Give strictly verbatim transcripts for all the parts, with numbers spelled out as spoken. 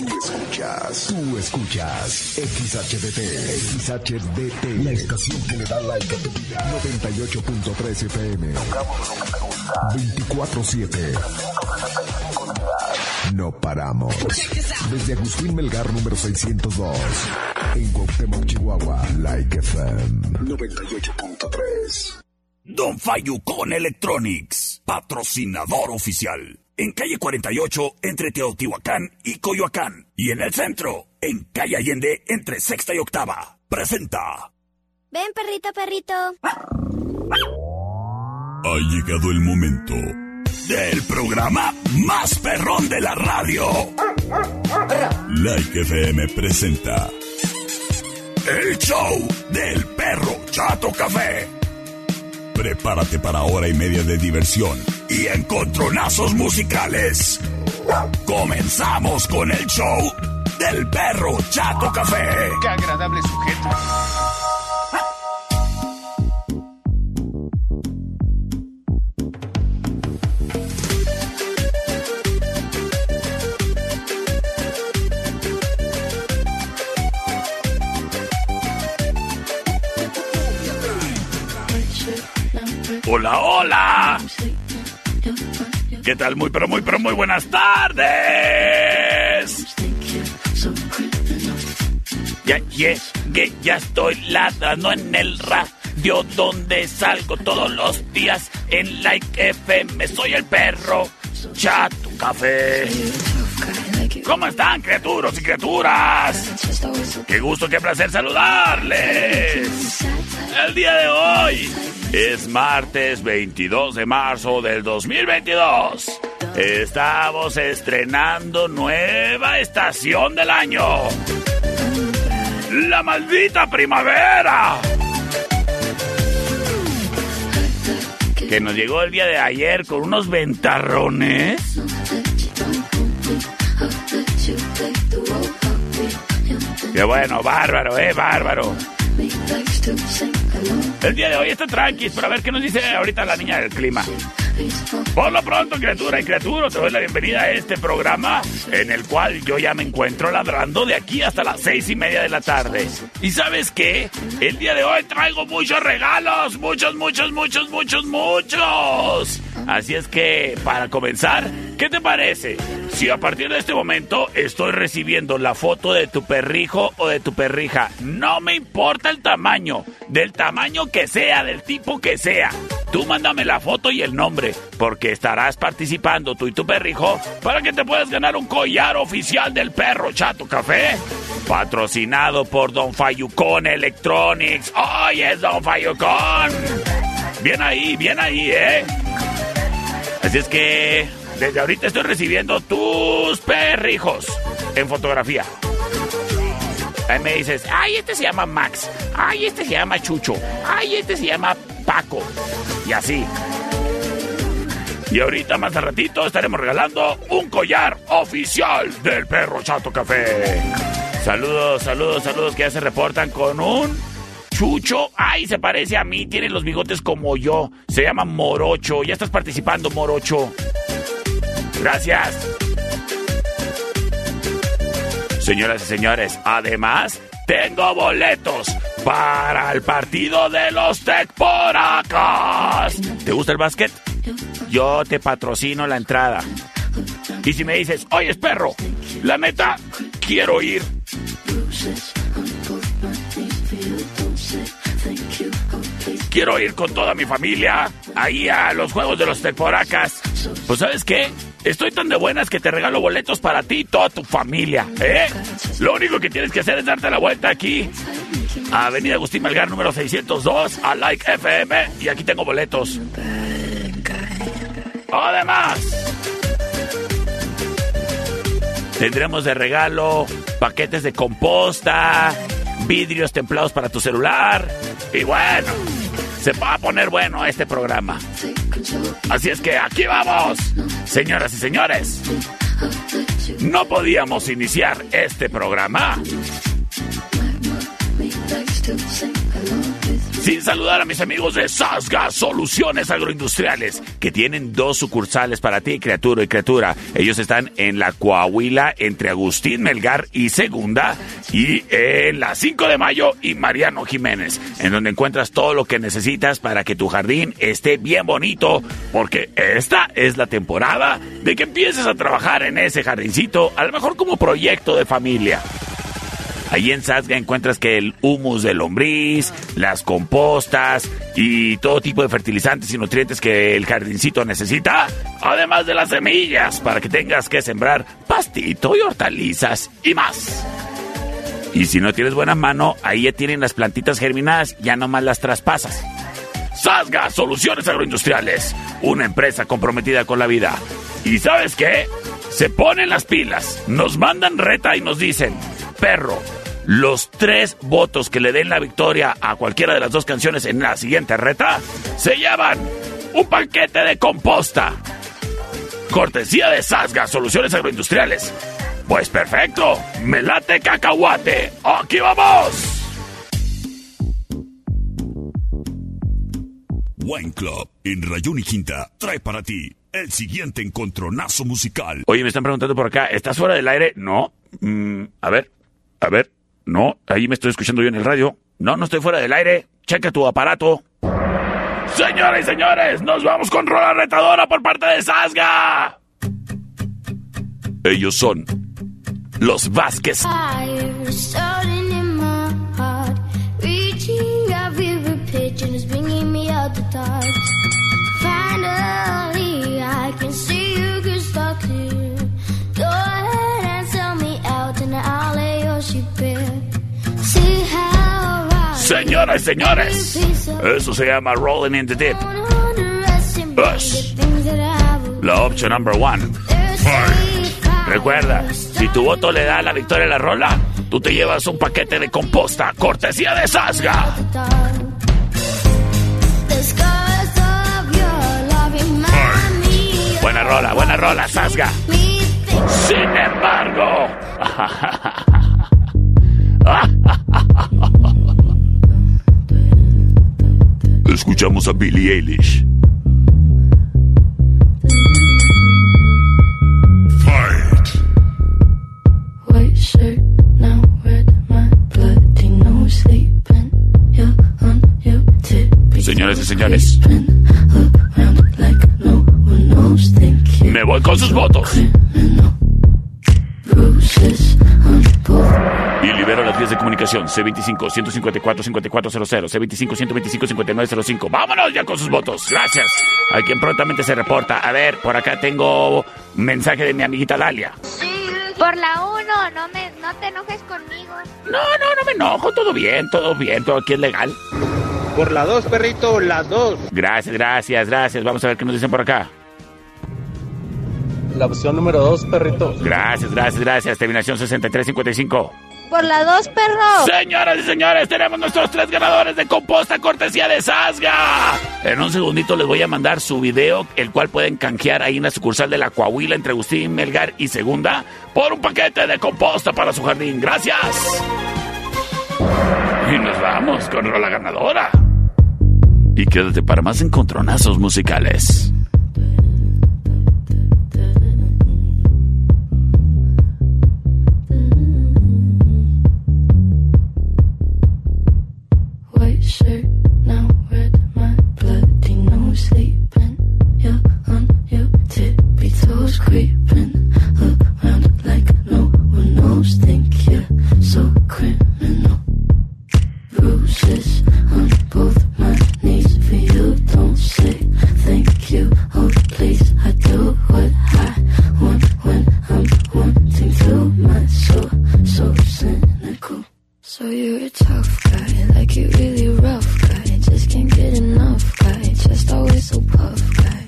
Tú escuchas, tú escuchas X H D T, X H D T, la estación que le da like a tu vida. noventa y ocho punto tres F M, tocamos lo que te gusta, veinticuatro siete. No paramos. Desde Agustín Melgar, número seiscientos dos, en Cuauhtémoc, Chihuahua. Like F M, noventa y ocho punto tres. Don Fayucón Electronics, patrocinador oficial. En calle cuarenta y ocho, entre Teotihuacán y Coyoacán. Y en el centro, en calle Allende, entre sexta y octava. Presenta. Ven, perrito, perrito. Ha llegado el momento del programa más perrón de la radio. Like F M presenta el show del Perro Chato Café. Prepárate para hora y media de diversión y encontronazos musicales. Comenzamos con el show del Perro Chato Café. ¡Qué agradable sujeto! ¡Hola, hola! ¿Qué tal? Muy, pero muy, pero muy buenas tardes. Ya llegué, ya estoy ladrando en el radio donde salgo todos los días en Like F M. Soy el Perro Chato Café. ¿Cómo están, criaturos y criaturas? ¡Qué gusto, qué placer saludarles! El día de hoy es martes veintidós de marzo del dos mil veintidós. Estamos estrenando nueva estación del año. ¡La maldita primavera! Que nos llegó el día de ayer con unos ventarrones. ¡Qué bueno! ¡Bárbaro, eh! ¡Bárbaro! El día de hoy está tranquis, pero a ver qué nos dice ahorita la niña del clima. Por lo pronto, criatura y criatura, te doy la bienvenida a este programa en el cual yo ya me encuentro ladrando de aquí hasta las seis y media de la tarde. ¿Y sabes qué? El día de hoy traigo muchos regalos, muchos, muchos, muchos, muchos, muchos. Así es que, para comenzar, ¿qué te parece si a partir de este momento estoy recibiendo la foto de tu perrijo o de tu perrija? No me importa el tamaño, del tamaño que sea, del tipo que sea. Tú mándame la foto y el nombre, porque estarás participando tú y tu perrijo para que te puedas ganar un collar oficial del Perro Chato Café, patrocinado por Don Fayucón Electronics. ¡Hoy es Don Fayucón! Bien ahí, bien ahí, ¿eh? Así es que desde ahorita estoy recibiendo tus perrijos en fotografía. Ahí me dices, ay, este se llama Max, ay, este se llama Chucho, ay, este se llama Paco, y así. Y ahorita, más al ratito, estaremos regalando un collar oficial del Perro Chato Café. Saludos, saludos, saludos, que ya se reportan con un Chucho. Ay, se parece a mí, tiene los bigotes como yo, se llama Morocho. Ya estás participando, Morocho. Gracias. Señoras y señores, además, tengo boletos para el partido de los Tecporacas. ¿Te gusta el básquet? Yo te patrocino la entrada. Y si me dices, oye, perro, la neta, quiero ir. Quiero ir con toda mi familia ahí a los juegos de los Tecporacas. Pues, ¿sabes qué? Estoy tan de buenas que te regalo boletos para ti y toda tu familia, ¿eh? Lo único que tienes que hacer es darte la vuelta aquí, Avenida Agustín Melgar, número seiscientos dos, a Like F M, y aquí tengo boletos. Además, tendremos de regalo paquetes de composta, vidrios templados para tu celular, y bueno, se va a poner bueno este programa. Así es que aquí vamos, señoras y señores. No podíamos iniciar este programa Sin saludar a mis amigos de SASGA, Soluciones Agroindustriales, que tienen dos sucursales para ti, criatura y criatura. Ellos están en la Coahuila, entre Agustín Melgar y Segunda, y en la cinco de mayo y Mariano Jiménez, en donde encuentras todo lo que necesitas para que tu jardín esté bien bonito, porque esta es la temporada de que empieces a trabajar en ese jardincito, a lo mejor como proyecto de familia. Allí en SASGA encuentras que el humus de lombriz, las compostas y todo tipo de fertilizantes y nutrientes que el jardincito necesita, además de las semillas para que tengas que sembrar pastito y hortalizas y más. Y si no tienes buena mano, ahí ya tienen las plantitas germinadas, ya nomás las traspasas. SASGA, Soluciones Agroindustriales, una empresa comprometida con la vida. ¿Y sabes qué? Se ponen las pilas, nos mandan reta y nos dicen: perro, los tres votos que le den la victoria a cualquiera de las dos canciones en la siguiente reta se llevan un paquete de composta, cortesía de SASGA, Soluciones Agroindustriales. Pues perfecto, me late cacahuate, aquí vamos. Wine Club en Rayón y Quinta trae para ti el siguiente encontronazo musical. Oye, me están preguntando por acá, ¿estás fuera del aire? No, mm, a ver. A ver, no, ahí me estoy escuchando yo en el radio. No, no estoy fuera del aire. Checa tu aparato. Señoras y señores, nos vamos con rola retadora por parte de SASGA. Ellos son los Vázquez. Señoras y señores, eso se llama Rolling in the Deep. Es la opción number one. Recuerda, si tu voto le da la victoria a la rola, tú te llevas un paquete de composta, cortesía de SASGA. Buena rola, buena rola, SASGA. Sin embargo, escuchamos a Billie Eilish. Fight. White shirt now red, my bloody nose sleeping. You're on your tippy. Señores y señores, like no one knows, me voy con sus votos. Y libero las vías de comunicación C veinticinco, ciento cincuenta y cuatro, cincuenta y cuatro cero cero, C veinticinco, ciento veinticinco, cincuenta y nueve cero cinco. Vámonos ya con sus votos, gracias a quien prontamente se reporta. A ver, por acá tengo un mensaje de mi amiguita Dalia. Por la uno, no, me, no te enojes conmigo. No, no, no me enojo, todo bien, todo bien, todo aquí es legal. Por la dos, perrito, las dos. Gracias, gracias, gracias, vamos a ver qué nos dicen por acá. La opción número dos, perrito. Gracias, gracias, gracias. Terminación sesenta y tres cincuenta y cinco. Por la dos, perro. Señoras y señores, tenemos nuestros tres ganadores de composta, cortesía de SASGA. En un segundito les voy a mandar su video, el cual pueden canjear ahí en la sucursal de la Coahuila, entre Agustín Melgar y Segunda, por un paquete de composta para su jardín. Gracias. Y nos vamos con rola ganadora. Y quédate para más encontronazos musicales. Shirt now red, my bloody nose sleeping. You're on your tippy toes, creeping around like no one knows. Think you're so criminal. Bruises on both my knees for you. Don't say thank you, oh please. I do what I want when I'm wanting to. My soul so cynical. So you're a tough guy, like you really rough guy. Just can't get enough guy, just always so puff guy.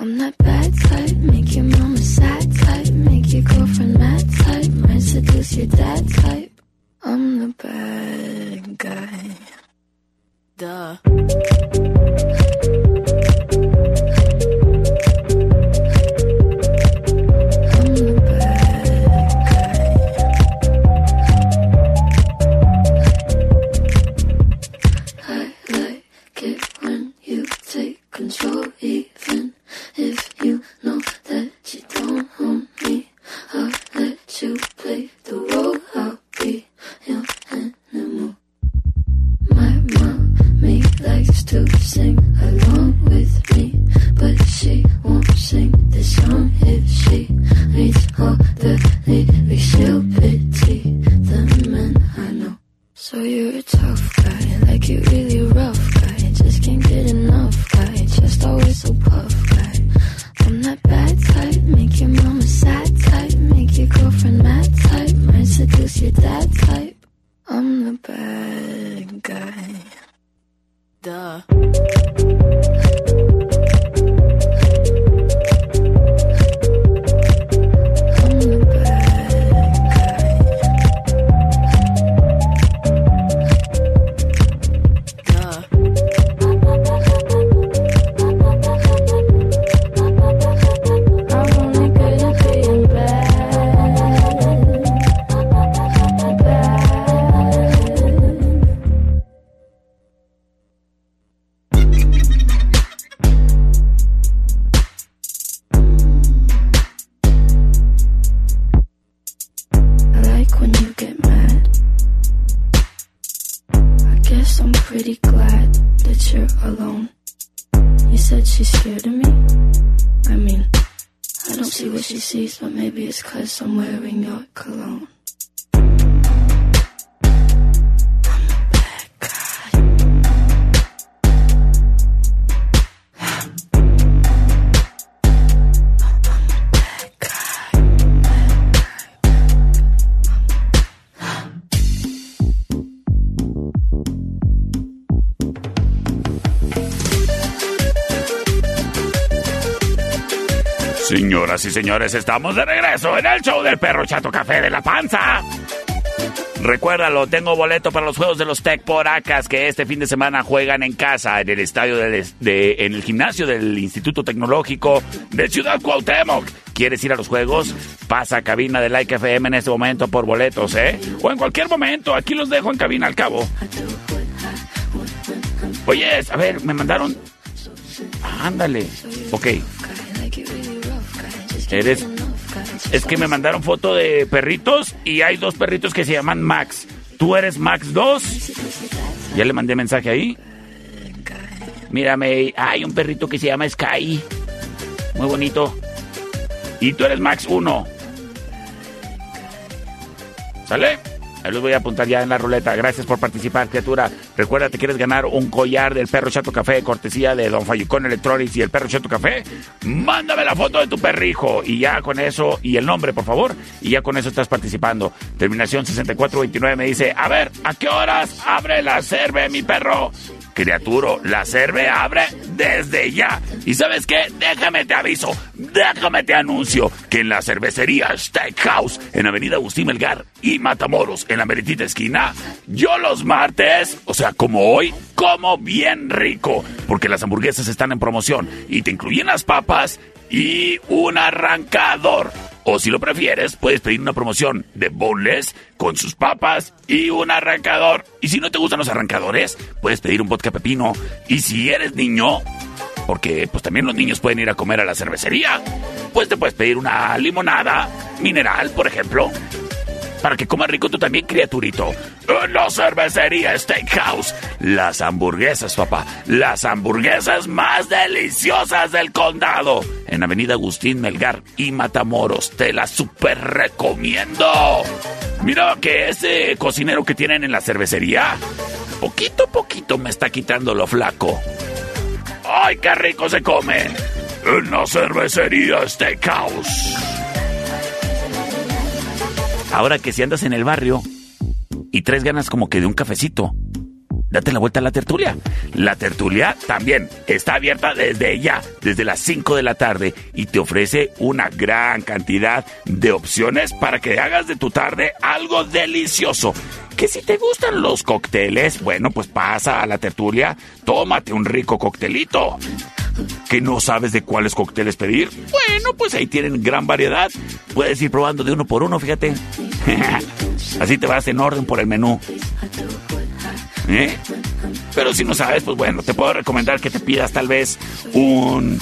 I'm that bad type, make your mama sad type. Make your girlfriend mad type, might seduce your dad type. I'm the bad guy. Duh. Señoras y señores, estamos de regreso en el show del Perro Chato Café de la Panza. Recuérdalo, tengo boleto para los juegos de los Tec Poracas que este fin de semana juegan en casa en el estadio de, de, en el gimnasio del Instituto Tecnológico de Ciudad Cuauhtémoc. ¿Quieres ir a los juegos? Pasa a cabina de Like F M en este momento por boletos, ¿eh? O en cualquier momento, aquí los dejo en cabina al cabo. Oye, a ver, me mandaron... Ándale, ok. Eres... Es que me mandaron foto de perritos y hay dos perritos que se llaman Max. ¿Tú eres Max dos? Ya le mandé mensaje ahí. Mírame, hay un perrito que se llama Sky. Muy bonito. Y tú eres Max uno. ¿Sale? Ahí los voy a apuntar ya en la ruleta. Gracias por participar, criatura. Recuerda, ¿te quieres ganar un collar del Perro Chato Café, cortesía de Don Fayucón Electronics y el Perro Chato Café? Mándame la foto de tu perrijo y ya con eso, y el nombre, por favor, y ya con eso estás participando. Terminación sesenta y cuatro veintinueve me dice, a ver, ¿a qué horas abre la cerve, mi perro? Criaturo, la cerve abre desde ya. ¿Y sabes qué? Déjame te aviso, déjame te anuncio que en la cervecería Steakhouse, en Avenida Agustín Melgar y Matamoros, en la meritita esquina, yo los martes, o sea, como hoy, como bien rico, porque las hamburguesas están en promoción y te incluyen las papas y un arrancador. O si lo prefieres, puedes pedir una promoción de boneless con sus papas y un arrancador. Y si no te gustan los arrancadores, puedes pedir un vodka pepino. Y si eres niño, porque pues también los niños pueden ir a comer a la cervecería, pues te puedes pedir una limonada mineral, por ejemplo, para que comas rico tú también, criaturito. En la cervecería Steakhouse, las hamburguesas, papá, las hamburguesas más deliciosas del condado, en Avenida Agustín Melgar y Matamoros. Te las super recomiendo. Mira que ese cocinero que tienen en la cervecería, poquito a poquito me está quitando lo flaco. ¡Ay, qué rico se come! En la cervecería Steakhouse. Ahora que si andas en el barrio y traes ganas como que de un cafecito, date la vuelta a la tertulia. La tertulia también está abierta desde ya, desde las cinco de la tarde, y te ofrece una gran cantidad de opciones para que hagas de tu tarde algo delicioso. Que si te gustan los cócteles, bueno, pues pasa a la tertulia, tómate un rico coctelito. ¿Que no sabes de cuáles cócteles pedir? Bueno, pues ahí tienen gran variedad. Puedes ir probando de uno por uno, fíjate. Así te vas en orden por el menú. ¿Eh? Pero si no sabes, pues bueno, te puedo recomendar que te pidas tal vez un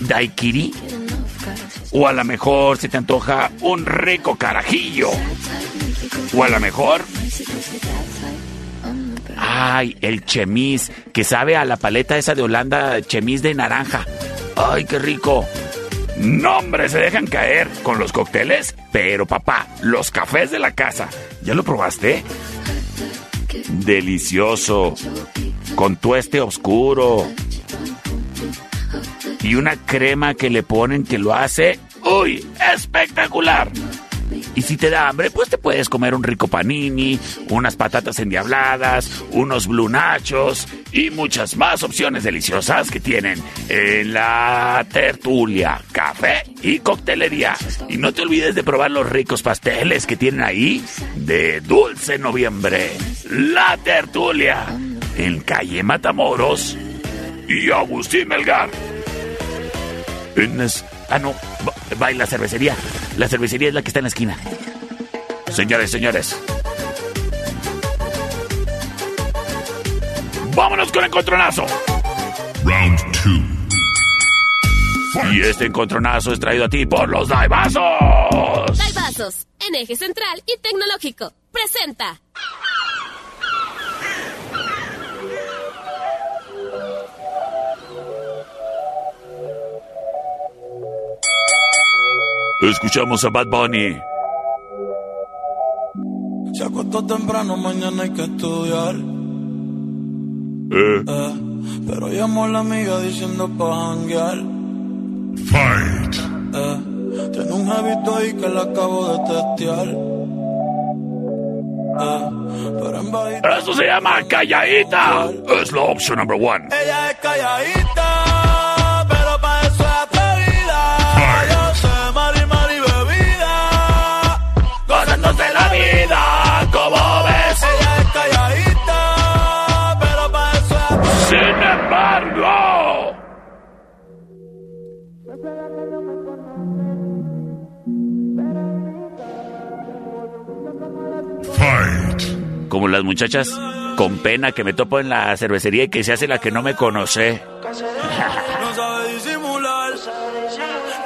daiquiri. O a lo mejor se te antoja un rico carajillo. O a lo mejor... Ay, el chemis, que sabe a la paleta esa de Holanda, chemis de naranja. Ay, qué rico. No, hombre, se dejan caer con los cócteles, pero papá, los cafés de la casa. ¿Ya lo probaste? Delicioso, con tueste oscuro y una crema que le ponen que lo hace, ¡uy!, espectacular. Y si te da hambre, pues te puedes comer un rico panini, unas patatas endiabladas, unos blue nachos y muchas más opciones deliciosas que tienen en la tertulia, café y coctelería. Y no te olvides de probar los ricos pasteles que tienen ahí de Dulce Noviembre. La tertulia, en calle Matamoros y Agustín Melgar. En las... Ah, no, va en la cervecería. La cervecería es la que está en la esquina. Señores, señores, vámonos con el encontronazo. Round dos. Y este encontronazo es traído a ti por los Daivazos. Daivazos, en eje central y tecnológico, presenta. Escuchamos a Bad Bunny. Se acostó temprano, mañana hay que estudiar. Eh. eh pero llamó a la amiga diciendo pa' janguear. Fight. Eh. Tiene un hábito ahí que la acabo de testear. Eh. Pero en bajita. Eso se llama calladita. Es la opción number one. Ella es calladita. Como las muchachas con pena que me topo en la cervecería y que se hace la que no me conoce. No sabe disimular,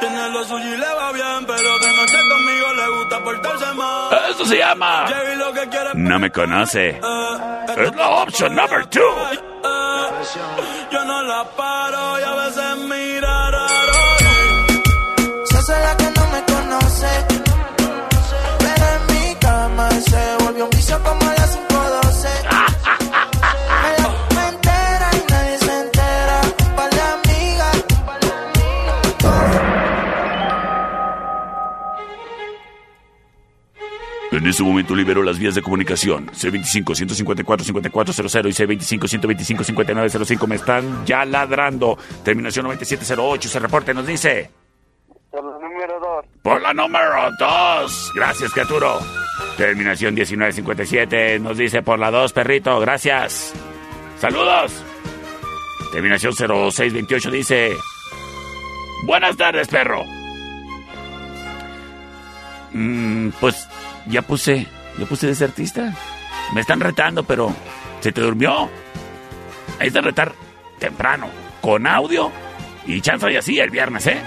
tiene lo suyo y le va bien, pero de noche conmigo le gusta portarse mal. Esto se llama No me conoce. Es la opción number two. Yo no la paro y a veces mira raro. Se hace la que no me conoce, pero en mi cama se volvió un vicio como la En ese momento liberó las vías de comunicación C veinticinco, ciento cincuenta y cuatro, cincuenta y cuatro cero cero y C veinticinco, ciento veinticinco, cincuenta y nueve cero cinco. Me están ya ladrando. Terminación noventa y siete cero ocho. Se reporte, nos dice. Por la número dos. Por la número dos. Gracias, criatura. Terminación diecinueve cincuenta y siete. Nos dice por la dos, perrito. Gracias. Saludos. Terminación cero seis veintiocho dice. Buenas tardes, perro. Mm, pues... Ya puse, ya puse de ese artista. Me están retando, pero se te durmió. Ahí está retar temprano, con audio y chance y así el viernes, ¿eh?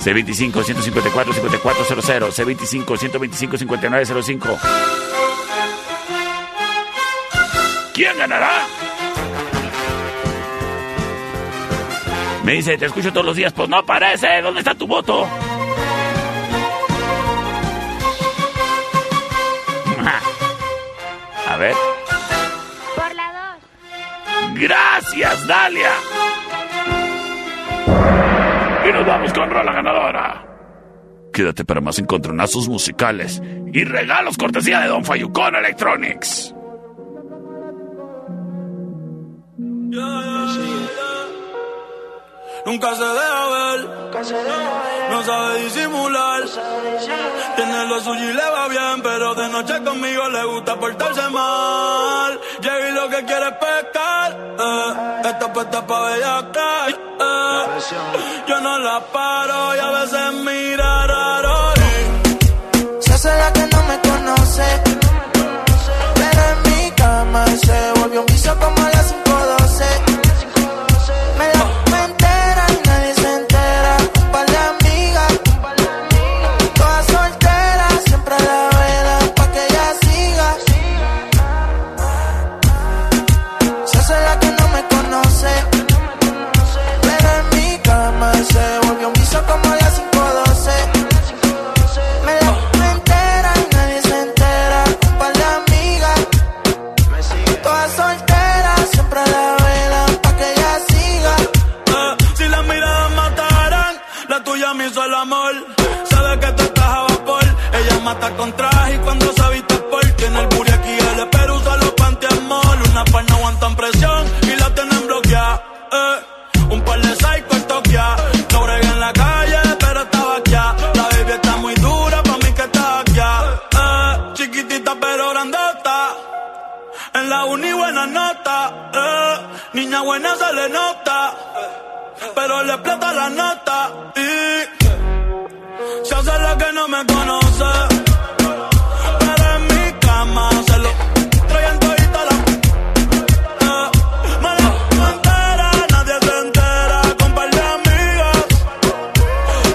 C veinticinco, ciento cincuenta y cuatro, cincuenta y cuatro cero cero, C veinticinco, ciento veinticinco, cincuenta y nueve cero cinco. ¿Quién ganará? Me dice, te escucho todos los días. Pues no aparece, ¿dónde está tu voto? A ver. Por la dos. Gracias, Dalia. Y nos vamos con rola ganadora. Quédate para más encontronazos musicales y regalos cortesía de Don Fayucón Electronics. Yeah, yeah, yeah. Nunca se deja ver. Nunca se deja ver. No sabe disimular, tiene lo suyo y le va bien, pero de noche conmigo le gusta portarse mal. Llegué y lo que quiere es pescar, eh, esta puesta pa' bellacar, eh. Yo no la paro y a veces mira raro. Se hace la que no me conoce, pero en mi cama se volvió un vicio como la cinco doce. Se volvió un vicio como mata con traje y cuando se viste porque en el buri aquí el espero usa los pantiamol. Una par no aguantan presión y la tienen bloqueada. Eh. Un par de psycho en Tokia. No bregué en la calle, pero estaba aquí. La baby está muy dura, pa' mí que está aquí. Eh. Chiquitita pero grandota. En la uni buena nota. Eh. Niña buena se le nota. Pero le explota la nota. Y... se hace la que no me conoce, pero en mi cama se lo traen todita la eh, me la pongo entera, nadie se entera, con par de amigas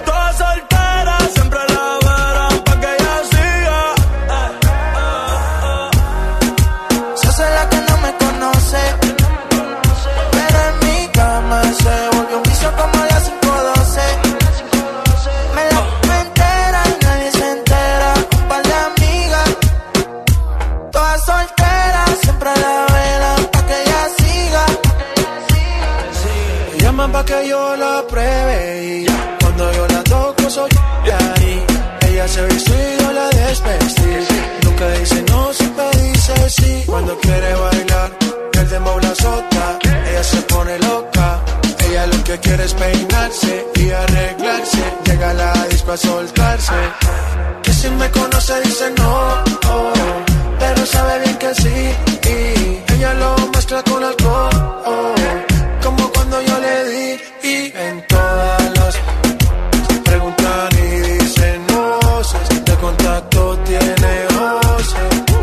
todas solteras, siempre la verán pa' que ella siga. eh, eh, eh. Se hace la que no me conoce, pero en mi cama se volvió un vicio como la cinco doce. Pa' que yo la pruebe y cuando yo la toco soy de ahí. Ella se vistió y yo la despestí. Nunca dice no, siempre dice sí. Cuando quiere bailar, el dembow la azota. Ella se pone loca. Ella lo que quiere es peinarse y arreglarse. Llega a la disco a soltarse. Que si me conoce dice no, oh, pero sabe bien que sí. Y ella lo mezcla con alcohol, oh, como cuando yo le di, y en todas las preguntan y dicen hoces, de contacto tiene once,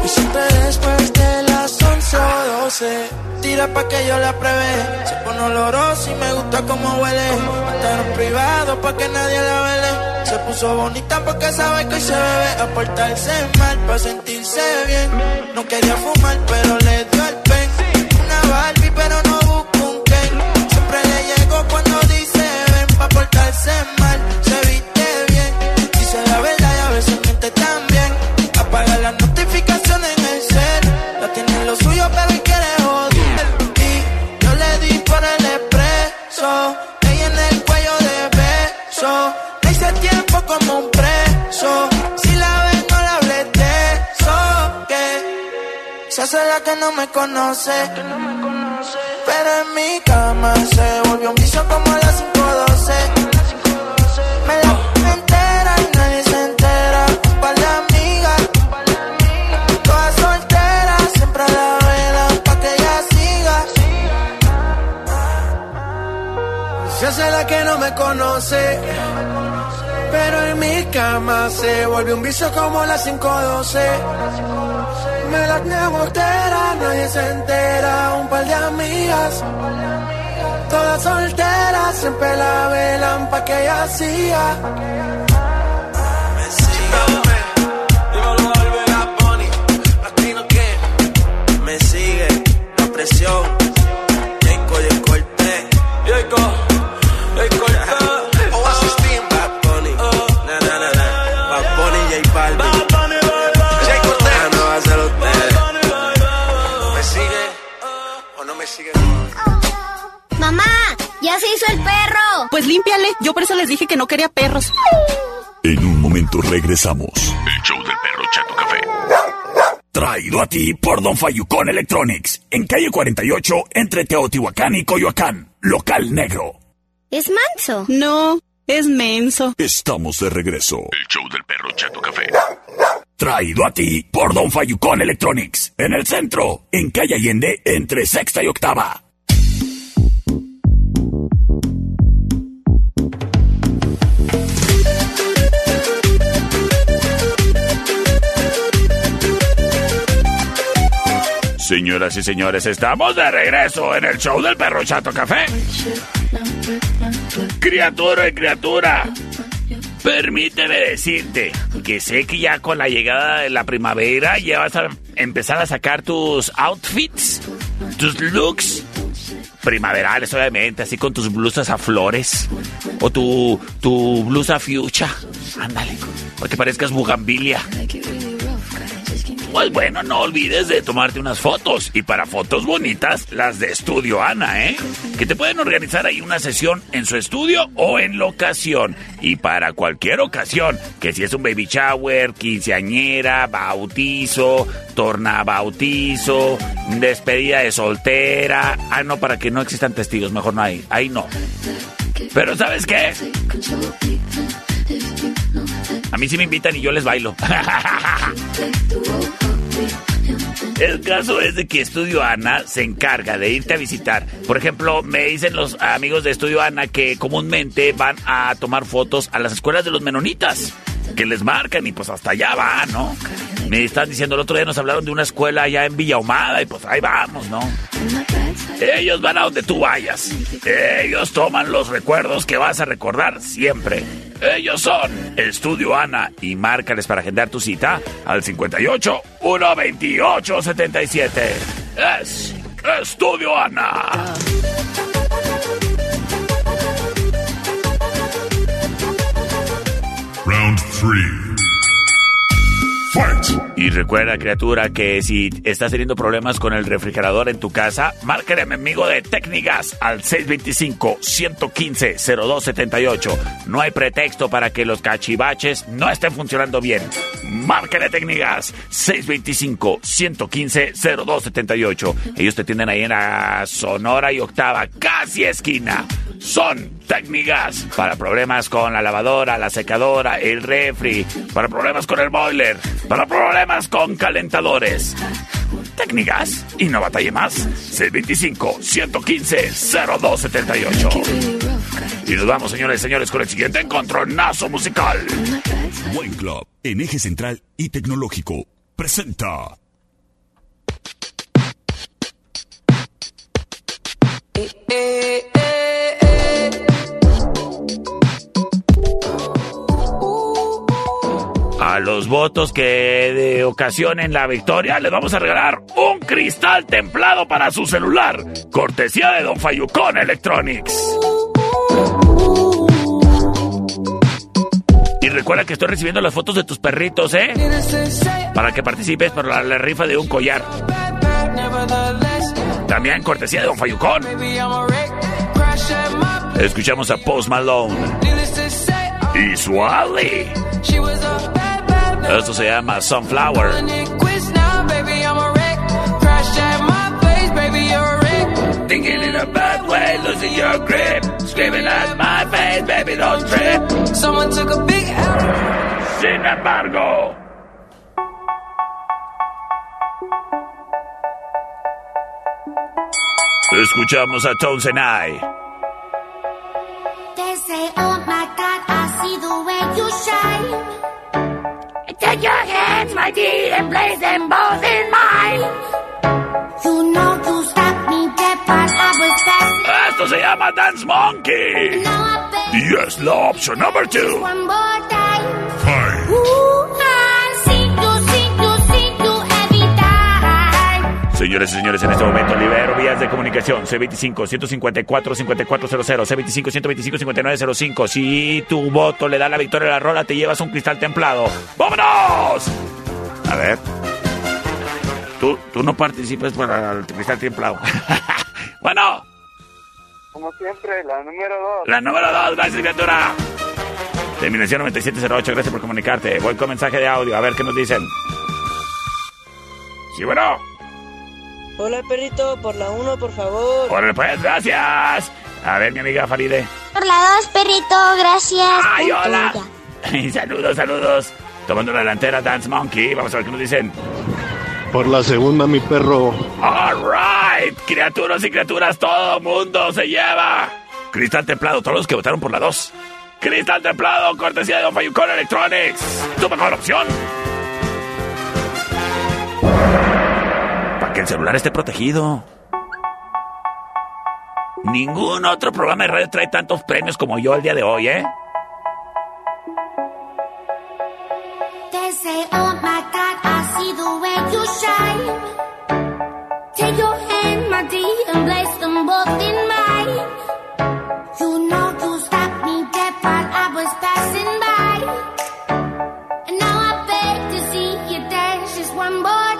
y siempre después de las once o doce, tira pa' que yo la pruebe, se pone olorosa y me gusta como huele, mataron privado pa' que nadie la vele, se puso bonita porque sabe que hoy se bebe, a portarse mal pa' sentirse bien, no quería fumar pero le dio el pen, una Barbie pero no busco un cuando dice ven pa' portarse mal, se viste bien, dice la verdad y a veces miente también. Apaga las notificaciones en el cel, la tienen lo suyo pero él quiere joder. Y yo le di por el expreso, ella en el cuello de beso, le hice tiempo como un preso. Si la ves no la hables de eso, que se hace la que no me conoce, pero en mi cama se volvió un vicio como la cinco doce. Me la pongo entera y nadie se entera, un par de amigas, todas solteras, siempre a la vela pa' que ella siga. Se hace la que no me conoce, pero en mi cama se volvió un vicio como la cinco doce. Me la pongo entera, nadie se entera, un par de amigas, todas solteras, siempre la velan pa' que ella siga. Me sigue, dímelo al Vegapony, latino que me sigue, la presión, Jacob y el corte, Jacob, el corte, Oasis Team, Bad Bunny, na na na na, Bad Bunny y J Balvin. Mamá, ya se hizo el perro. Pues límpiale, yo por eso les dije que no quería perros. En un momento regresamos. El show del Perro Chato Café. Traído a ti por Don Fayucón Electronics. En calle cuarenta y ocho, entre Teotihuacán y Coyoacán. Local negro. ¿Es manso? No, es menso. Estamos de regreso. El show del Perro Chato Café. Traído a ti por Don Fayucón Electronics. En el centro, en calle Allende, entre sexta y octava. Señoras y señores, estamos de regreso en el show del Perro Chato Café. Criatura y criatura, permíteme decirte que sé que ya con la llegada de la primavera ya vas a empezar a sacar tus outfits, tus looks primaverales, obviamente, así con tus blusas a flores o tu, tu blusa fuchsia, ándale, porque parezcas bugambilia. Pues bueno, no olvides de tomarte unas fotos. Y para fotos bonitas, las de Estudio Ana, ¿eh? Que te pueden organizar ahí una sesión en su estudio o en locación. Y para cualquier ocasión, que si es un baby shower, quinceañera, bautizo, tornabautizo, despedida de soltera... Ah, no, para que no existan testigos, mejor no hay. Ahí no. Pero ¿sabes qué? A mí sí me invitan y yo les bailo. El caso es de que Estudio Ana se encarga de irte a visitar. Por ejemplo, me dicen los amigos de Estudio Ana que comúnmente van a tomar fotos a las escuelas de los menonitas, que les marcan y pues hasta allá van, ¿no? Me están diciendo, el otro día nos hablaron de una escuela allá en Villa Ahumada y pues ahí vamos, ¿no? Ellos van a donde tú vayas. Ellos toman los recuerdos que vas a recordar siempre. Ellos son Estudio Ana y márcales para agendar tu cita al cincuenta y ocho, ciento veintiocho, setenta y siete. Es Estudio Ana. Round tres. Y recuerda, criatura, que si estás teniendo problemas con el refrigerador en tu casa, márcale a mi amigo de Tecnigas al seiscientos veinticinco, ciento quince, cero dos setenta y ocho. No hay pretexto para que los cachivaches no estén funcionando bien. Márcale Tecnigas, seiscientos veinticinco, ciento quince, cero dos setenta y ocho. Ellos te tienden ahí en la Sonora y Octava, casi esquina. Son Tecnigas para problemas con la lavadora, la secadora, el refri, para problemas con el boiler, para problemas con calentadores. Tecnigas y no batalle más. seiscientos veinticinco, ciento quince, cero dos setenta y ocho. Y nos vamos, señores y señores, con el siguiente encontronazo musical. Wine Club, en eje central y tecnológico, presenta. Eh, eh, eh, eh. A los votos que ocasionen la victoria les vamos a regalar un cristal templado para su celular, cortesía de Don Fayucón Electronics. Y recuerda que estoy recibiendo las fotos de tus perritos, ¿eh? Para que participes por la, la rifa de un collar. También cortesía de Don Fayucón. Escuchamos a Post Malone y Suave. Esto se llama Sunflower. Thinking in a bad way, losing your grip. Screaming at my face, baby, don't trip. Someone took a big L. Sin embargo. Escuchamos a Tones and I. They say, oh my God, I see the way you shine. Take your hands, my dear, and place them both in mine. You know you stopped me dead, but I was fast. Esto se llama Dance Monkey. Y es la opción número dos. One more time. Five. Ooh, I see you, see you, see you every time. Señores y señores, en este momento libero vías de comunicación. C veinticinco, ciento cincuenta y cuatro, cincuenta y cuatro cero cero. C veinticinco, ciento veinticinco, cincuenta y nueve cero cinco. Si tu voto le da la victoria a la rola, te llevas un cristal templado. ¡Vámonos! A ver. Tú, tú no participas para el cristal templado. Bueno. Como siempre, la número dos. La número dos, gracias, criatura. Terminación noventa y siete cero ocho, gracias por comunicarte. Voy con mensaje de audio, a ver qué nos dicen. Sí, bueno. Hola, perrito, por la uno, por favor. Órale, pues, gracias. A ver, mi amiga Faride. Por la dos, perrito, gracias. Ay, hola. Saludos, saludos. Tomando la delantera, Dance Monkey. Vamos a ver qué nos dicen. Por la segunda, mi perro. All right. Criaturas y criaturas, todo mundo se lleva. Cristal templado, todos los que votaron por la dos. Cristal templado, cortesía de Don Fayucón Electronics. Tu mejor opción. Para que el celular esté protegido. Ningún otro programa de radio trae tantos premios como yo el día de hoy, ¿eh? Say, oh my God, I see the way you shine. Take your hand, my dear, and place them both in mine. You know you stopped me dead while I was passing by. And now I beg to see you dance just one more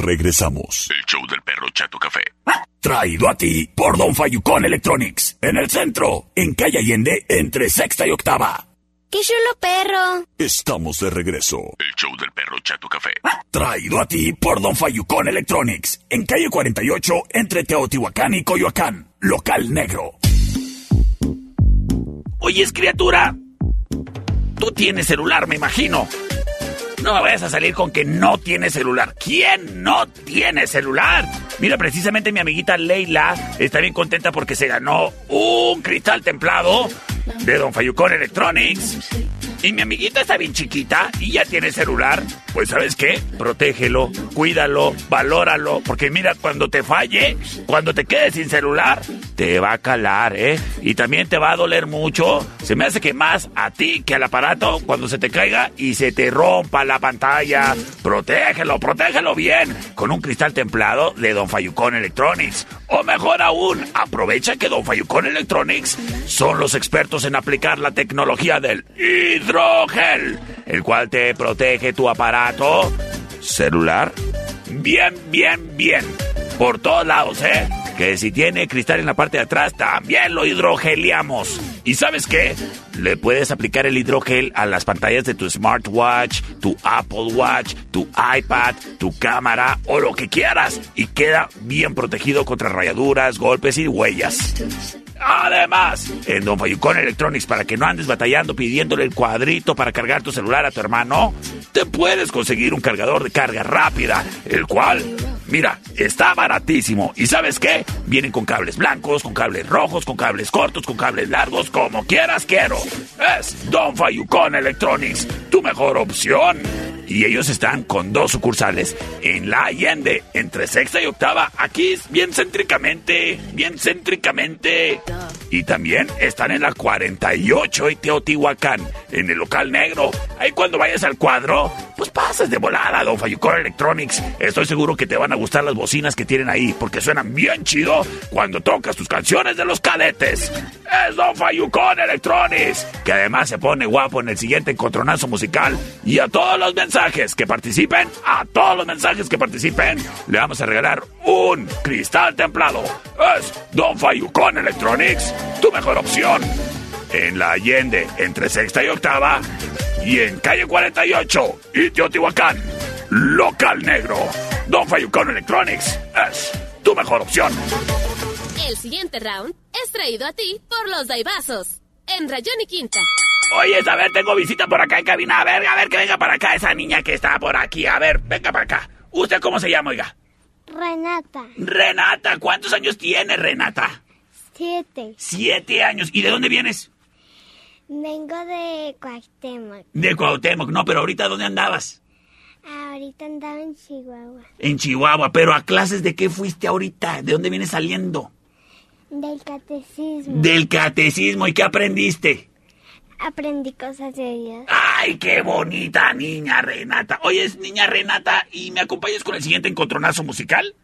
Regresamos. El show del Perro Chato Café. ¿Ah? Traído a ti por Don Fayucón Electronics. En el centro, en calle Allende, entre sexta y octava. ¡Qué chulo perro! Estamos de regreso. El show del Perro Chato Café. ¿Ah? Traído a ti por Don Fayucón Electronics. En calle cuarenta y ocho, entre Teotihuacán y Coyoacán. Local negro. Oyes, criatura. Tú tienes celular, me imagino. No me vayas a salir con que no tiene celular. ¿Quién no tiene celular? Mira, precisamente mi amiguita Leila está bien contenta porque se ganó un cristal templado de Don Fayucón Electronics. Y mi amiguita está bien chiquita y ya tiene celular. Pues, ¿sabes qué? Protégelo, cuídalo, valóralo. Porque mira, cuando te falle, cuando te quedes sin celular, te va a calar, ¿eh? Y también te va a doler mucho. Se me hace que más a ti que al aparato cuando se te caiga y se te rompa la pantalla. Protégelo, protégelo bien con un cristal templado de Don Fayucón Electronics. O mejor aún, aprovecha que Don Fayucón Electronics son los expertos en aplicar la tecnología del hidrogel, el cual te protege tu aparato celular bien, bien, bien. Por todos lados, ¿eh? Que si tiene cristal en la parte de atrás, también lo hidrogeliamos. ¿Y sabes qué? Le puedes aplicar el hidrogel a las pantallas de tu smartwatch, tu Apple Watch, tu iPad, tu cámara o lo que quieras. Y queda bien protegido contra rayaduras, golpes y huellas. Además, en Don Fayucón Electronics, para que no andes batallando pidiéndole el cuadrito para cargar tu celular a tu hermano, te puedes conseguir un cargador de carga rápida, el cual... mira, está baratísimo. ¿Y sabes qué? Vienen con cables blancos, con cables rojos, con cables cortos, con cables largos, como quieras quiero. Es Don Fayucón Electronics, tu mejor opción. Y ellos están con dos sucursales. En la Allende, entre sexta y octava, aquí bien céntricamente, bien céntricamente. Y también están en la cuarenta y ocho y Teotihuacán, en el local negro. Ahí cuando vayas al cuadro, pues pasas de volada a Don Fayucón Electronics. Estoy seguro que te van a gustar las bocinas que tienen ahí, porque suenan bien chido cuando tocas tus canciones de los cadetes. Es Don Fayucón Electronics, que además se pone guapo en el siguiente encontronazo musical. Y a todos los mensajes que participen, a todos los mensajes que participen, le vamos a regalar un cristal templado. Es Don Fayucón Electronics, tu mejor opción. En la Allende, entre sexta y octava, y en calle cuarenta y ocho y Teotihuacán, local negro. Don Fayucón Electronics es tu mejor opción. El siguiente round es traído a ti por los Daivazos, en Rayón y Quinta. Oye, a ver, tengo visita por acá en cabina. A ver, a ver, que venga para acá esa niña que está por aquí. A ver, venga para acá. ¿Usted cómo se llama, oiga? Renata. Renata, ¿cuántos años tiene, Renata? Siete. Siete años. ¿Y de dónde vienes? Vengo de Cuauhtémoc. De Cuauhtémoc, no, pero ahorita ¿dónde andabas? Ahorita andaba en Chihuahua. En Chihuahua, pero ¿a clases de qué fuiste ahorita? ¿De dónde vienes saliendo? Del catecismo. Del catecismo, ¿y qué aprendiste? aprendí cosas de Dios. ¡Ay, qué bonita niña Renata! Oye, es niña Renata, ¿y me acompañas con el siguiente encontronazo musical?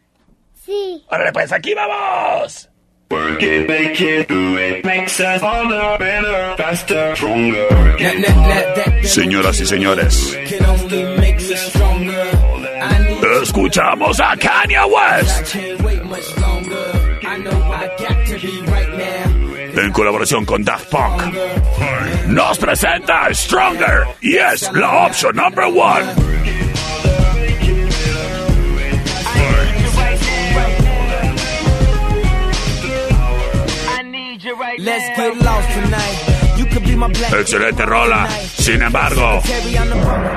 Sí. ¡Órale, pues, aquí vamos! Work it, make it, do it, makes us harder, better, faster, stronger. Señoras y señores, escuchamos a Kanye West en colaboración con Daft Punk. Nos presenta Stronger y es la opción number one. Let's get lost tonight. You could be my black. Excelente rola. Sin embargo,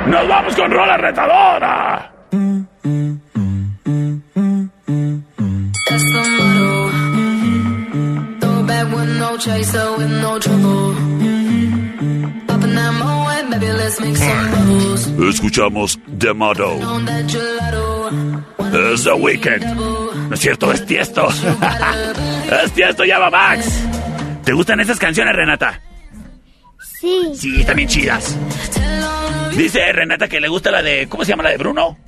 nos vamos con rola retadora. Mm, mm, mm, mm, mm, mm, mm. That's the motto. Mm-hmm. Throw back with no chaser, with no trouble. Mm-hmm. Popping that moe and baby, let's make some bubbles. Escuchamos The Motto. Es The Weeknd. No es cierto, es Tiesto. Es Tiesto, llama Max. ¿Te gustan esas canciones, Renata? Sí. Sí, están bien chidas. Dice Renata que le gusta la de... ¿Cómo se llama la de Bruno?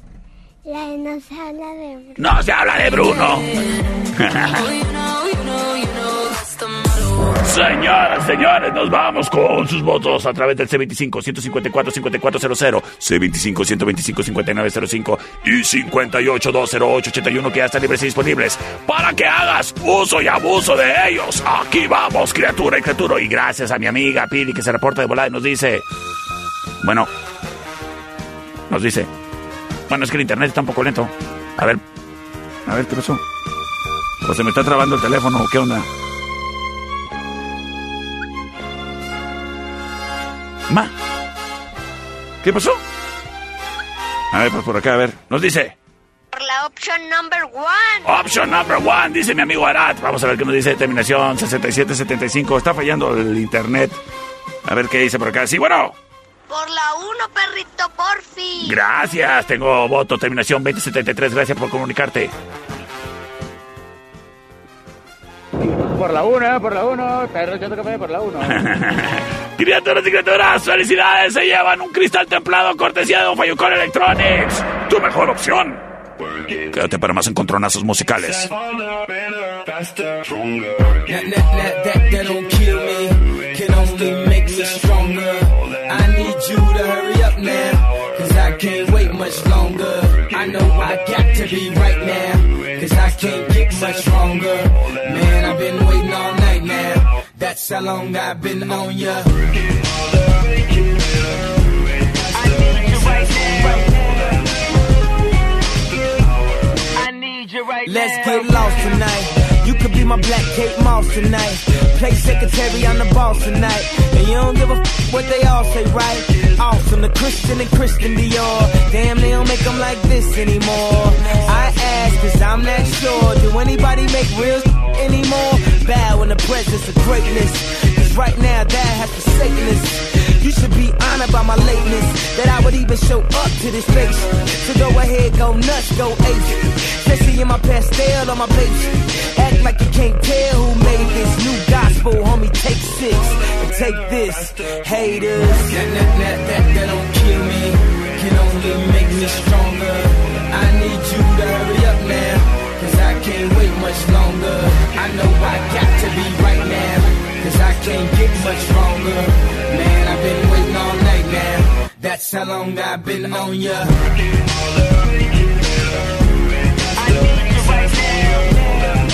La de No se habla de Bruno. ¡No se habla de Bruno! Señoras, señores, nos vamos con sus votos a través del C veinticinco, ciento cincuenta y cuatro, cincuenta y cuatro cero cero, C veinticinco, ciento veinticinco, cincuenta y nueve cero cinco y cincuenta y ocho, doscientos ocho, ochenta y uno, que ya están libres y disponibles para que hagas uso y abuso de ellos. Aquí vamos, criatura y criatura. Y gracias a mi amiga Pili, que se reporta de volada y nos dice... Bueno, nos dice... Bueno, es que el internet está un poco lento. A ver, a ver, ¿qué pasó? Pues se me está trabando el teléfono, ¿qué onda? Ma, ¿qué pasó? A ver, pues por acá, a ver. Nos dice... Por la opción number one. Option number one, dice mi amigo Arad. Vamos a ver qué nos dice. Terminación sesenta y siete setenta y cinco. Está fallando el internet. A ver qué dice por acá. Sí, bueno. Por la uno, perrito, por fin. Gracias, tengo voto. Terminación veinte setenta y tres. Gracias por comunicarte. Por la uno, por la uno. Perro Chato Café, por la uno. Criaturas y criaturas, felicidades, se llevan un cristal templado cortesía de Don Fayucón Electronics. Tu mejor opción. Quédate para más encontronazos musicales. That's how long I've been on ya. I need you right now. I need you right now. Let's get lost tonight. You could be my black Kate Moss tonight. Play secretary on the boss tonight. And you don't give a f- what they all say, right? Awesome, the Christian and Christian Dior. Damn, they don't make them like this anymore. I ask, cause I'm not sure. Do anybody make real s- anymore? Bow in the presence of greatness, cause right now that has forsaken us. You should be honored by my lateness, that I would even show up to this place. So go ahead, go nuts, go ape, especially in my pastel on my page. Act like you can't tell who made this new gospel, homie. Take six and take this, haters. That, that, that, that, that don't kill me, can only make me stronger. I need you to hurry up now, cause I can't wait much longer. I know I got to be right now, cause I can't get much stronger. Man, I've been waiting all night now. That's how long I've been on ya. I need you right now.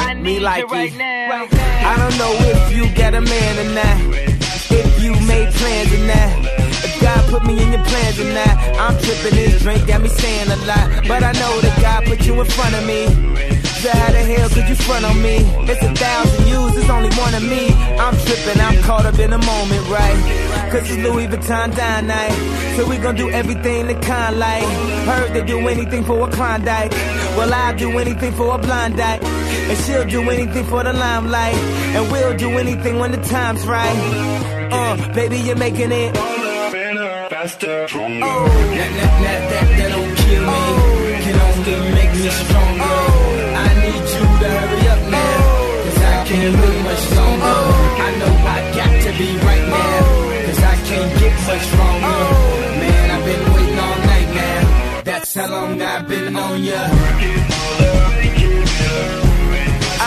I need you right now. I don't know if you got a man or not, if you made plans or not, God put me in your plans and that. I'm tripping this drink, got me saying a lot, but I know that God put you in front of me. So how the hell could you front on me? It's a thousand yous, it's only one of me. I'm tripping, I'm caught up in the moment, right? Cause it's Louis Vuitton dine night, so we gon' do everything the kind like. Heard they do anything for a Klondike, well I'll do anything for a Blondie. And she'll do anything for the limelight, and we'll do anything when the time's right. Uh, baby, you're making it faster, stronger. Oh, that, that, that, that, that don't kill me. Can only make me stronger. I need you to hurry up now, cause I can't look much longer. I know I got to be right now, cause I can't get much stronger. Man, I've been waiting all night now, that's how long I've been on ya. I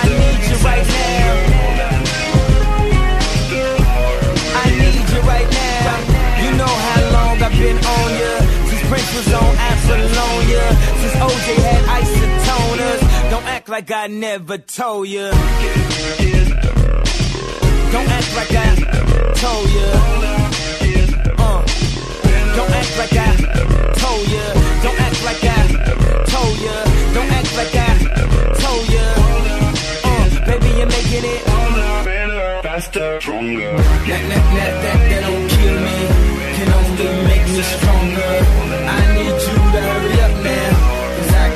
need you right now, I need you right now. You know how long I've been on ya, since Prince was on Apollonia, since O J had isotoners. Don't act like I never told ya. Don't act like I told ya. Uh. Don't act like I told ya. Don't act like I told ya. Don't act like I told ya. Uh. Baby, you're making it better, faster, stronger. That, that, that, that, that don't kill me. Can only make me stronger. I need you to hurry up now, cause I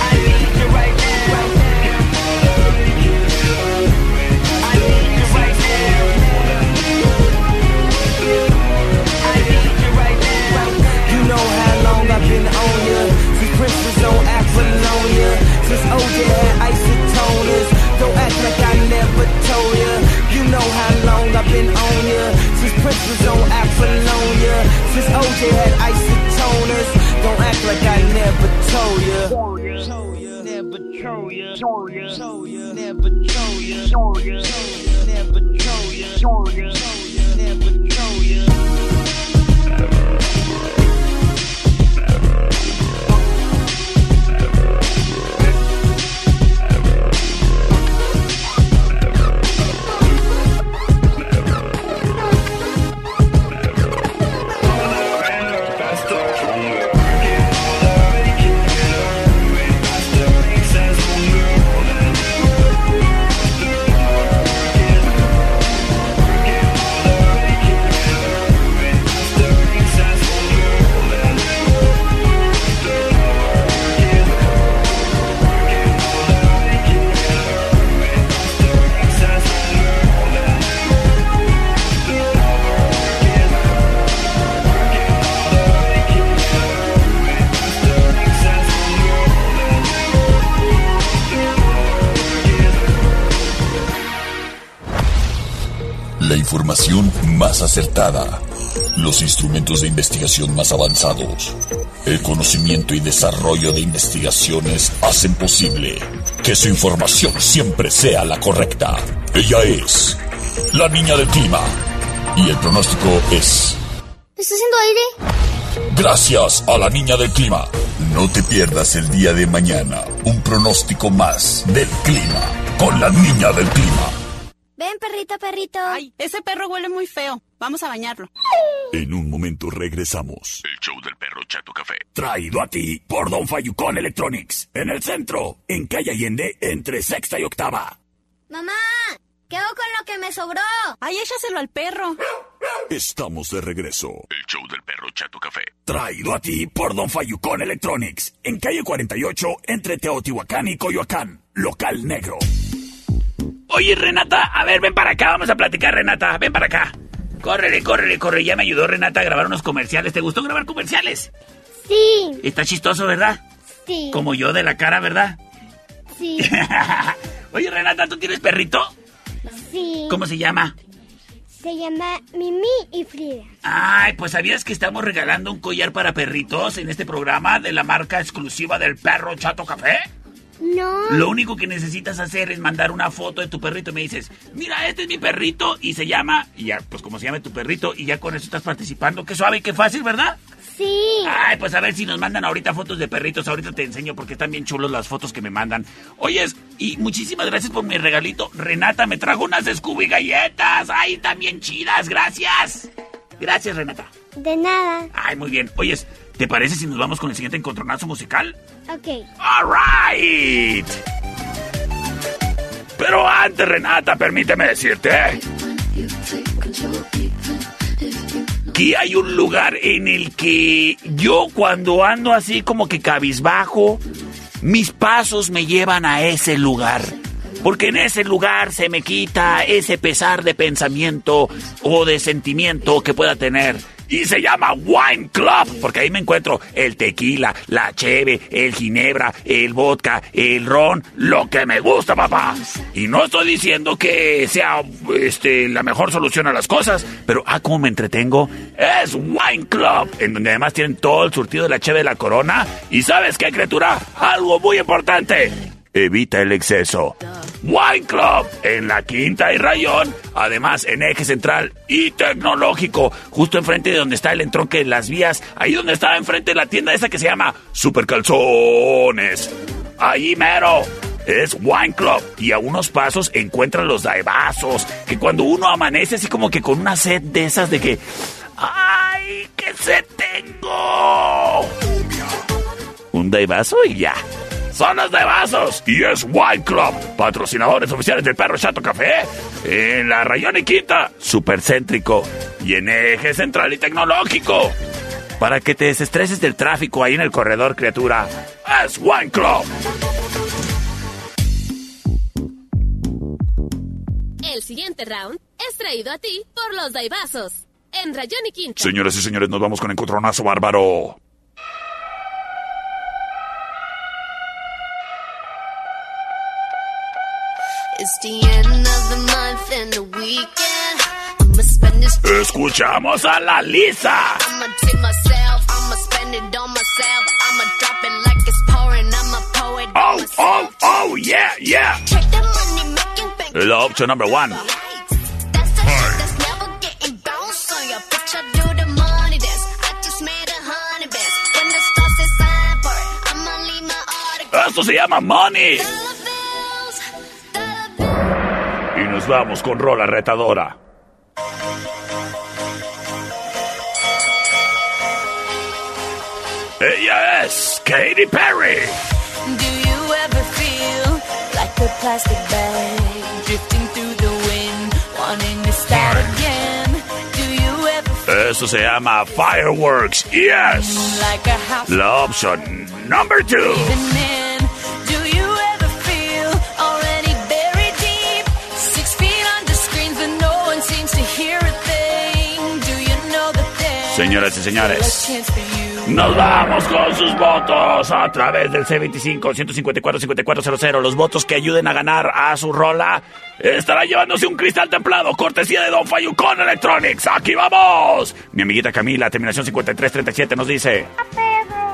I need you right now, I need you right now. You know how long I've been on ya, since Prince was on Apollonia, since O J had isotoners. Don't act like I never told ya. You know how long I've been on ya, since Prince was on Apollonia, since O J had isotoners. Don't act like I never told ya. Never told ya. Never told ya. Never told ya. Never told ya. Información más acertada, los instrumentos de investigación más avanzados, el conocimiento y desarrollo de investigaciones hacen posible que su información siempre sea la correcta. Ella es la niña de Tima y el pronóstico es... ¿Está haciendo aire? Gracias a la niña del clima. No te pierdas el día de mañana un pronóstico más del clima con la niña del clima. Ven, perrito, perrito. Ay, ese perro huele muy feo. Vamos a bañarlo. En un momento regresamos. El show del Perro Chato Café. Traído a ti por Don Fayucón Electronics. En el centro, en calle Allende, entre sexta y octava. Mamá, ¿qué hago con lo que me sobró? Ay, échaselo al perro. Estamos de regreso. El show del Perro Chato Café. Traído a ti por Don Fayucón Electronics. En calle cuarenta y ocho, entre Teotihuacán y Coyoacán. Local negro. Oye, Renata, a ver, ven para acá, vamos a platicar, Renata, ven para acá. Córrele, córrele, córrele, ya me ayudó Renata a grabar unos comerciales. ¿Te gustó grabar comerciales? Sí. Está chistoso, ¿verdad? Sí. Como yo de la cara, ¿verdad? Sí. Oye, Renata, ¿tú tienes perrito? Sí. ¿Cómo se llama? Se llama Mimi y Frida. Ay, pues ¿sabías que estamos regalando un collar para perritos en este programa de la marca exclusiva del Perro Chato Café? No. Lo único que necesitas hacer es mandar una foto de tu perrito. Me dices, mira, este es mi perrito y se llama... Y ya, pues como se llama tu perrito y ya con eso estás participando. Qué suave y qué fácil, ¿verdad? Sí. Ay, pues a ver si nos mandan ahorita fotos de perritos. Ahorita te enseño porque están bien chulos las fotos que me mandan. Oyes, y muchísimas gracias por mi regalito. Renata me trajo unas Scooby galletas. Ay, están bien chidas, gracias. Gracias, Renata. De nada. Ay, muy bien. Oyes, ¿te parece si nos vamos con el siguiente encontronazo musical? Ok. All right. Pero antes, Renata, permíteme decirte que hay un lugar en el que yo cuando ando así como que cabizbajo, mis pasos me llevan a ese lugar. Porque en ese lugar se me quita ese pesar de pensamiento o de sentimiento que pueda tener. Y se llama Wine Club, porque ahí me encuentro el tequila, la cheve, el ginebra, el vodka, el ron, lo que me gusta, papá. Y no estoy diciendo que sea este, la mejor solución a las cosas, pero ah, cómo me entretengo. Es Wine Club, en donde además tienen todo el surtido de la cheve de la Corona. ¿Y sabes qué, criatura? Algo muy importante. Evita el exceso. Wine Club en la Quinta y Rayón, además en Eje Central y Tecnológico, justo enfrente de donde está el entronque de las vías, ahí donde está enfrente de la tienda esa que se llama Super Calzones. Ahí mero es Wine Club, y a unos pasos encuentran los Daivazos, que cuando uno amanece así como que con una sed de esas de que ¡ay, qué sed tengo! Un Daivazo y ya. Son los Daivazos y es Wine Club, patrocinadores oficiales del Perro Chato Café, en la Rayón y Quinta, Supercéntrico, y en Eje Central y Tecnológico. Para que te desestreses del tráfico ahí en el corredor, criatura, es Wine Club. El siguiente round es traído a ti por los Daivazos, en Rayón y Quinta. Señoras y señores, nos vamos con Encontronazo Bárbaro. It's the end of the month and the weekend. I'ma spend this. Escuchamos a la Lisa. I'ma take myself, I'ma spend it on myself. I'ma drop it like it's pouring. I'm a poet. Oh, myself. oh, oh, yeah, yeah. Check the money making bank. The option number one. That's the shit that's never getting bounced on your bitch. I do the money dance. I just made a honey best. When the stars is sign for it, I'ma leave my autograph. Esto se llama money. Nos vamos con rola retadora. Ella es Katy Perry. Do you ever feel like a plastic bag drifting through the wind, wanting to start again? Do you ever feel? Eso se llama Fireworks. Yes. Like a house. La opción number two. Señoras y señores, nos vamos con sus votos a través del C veinticinco, ciento cincuenta y cuatro, cincuenta y cuatro cero cero. Los votos que ayuden a ganar a su rola estará llevándose un cristal templado, cortesía de Don Fayucón Electronics. ¡Aquí vamos! Mi amiguita Camila, terminación cincuenta y tres treinta y siete, nos dice...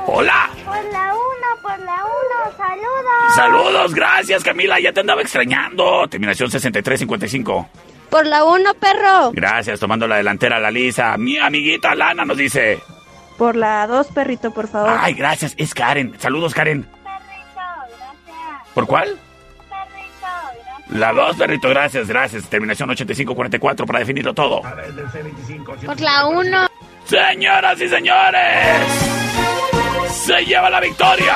¡Hola! Por la uno, por la uno, saludos. Saludos, gracias Camila, ya te andaba extrañando. Terminación sesenta y tres cincuenta y cinco. Por la uno, perro. Gracias, tomando la delantera la Lisa. Mi amiguita Lana nos dice... Por la dos, perrito, por favor. Ay, gracias, es Karen. Saludos, Karen. Perrito, gracias. ¿Por cuál? Perrito, gracias. La dos, perrito, gracias, gracias. Terminación ochenta y cinco cuarenta y cuatro para definirlo todo. A ver, del C veinticinco, por la uno. Señoras y señores, se lleva la victoria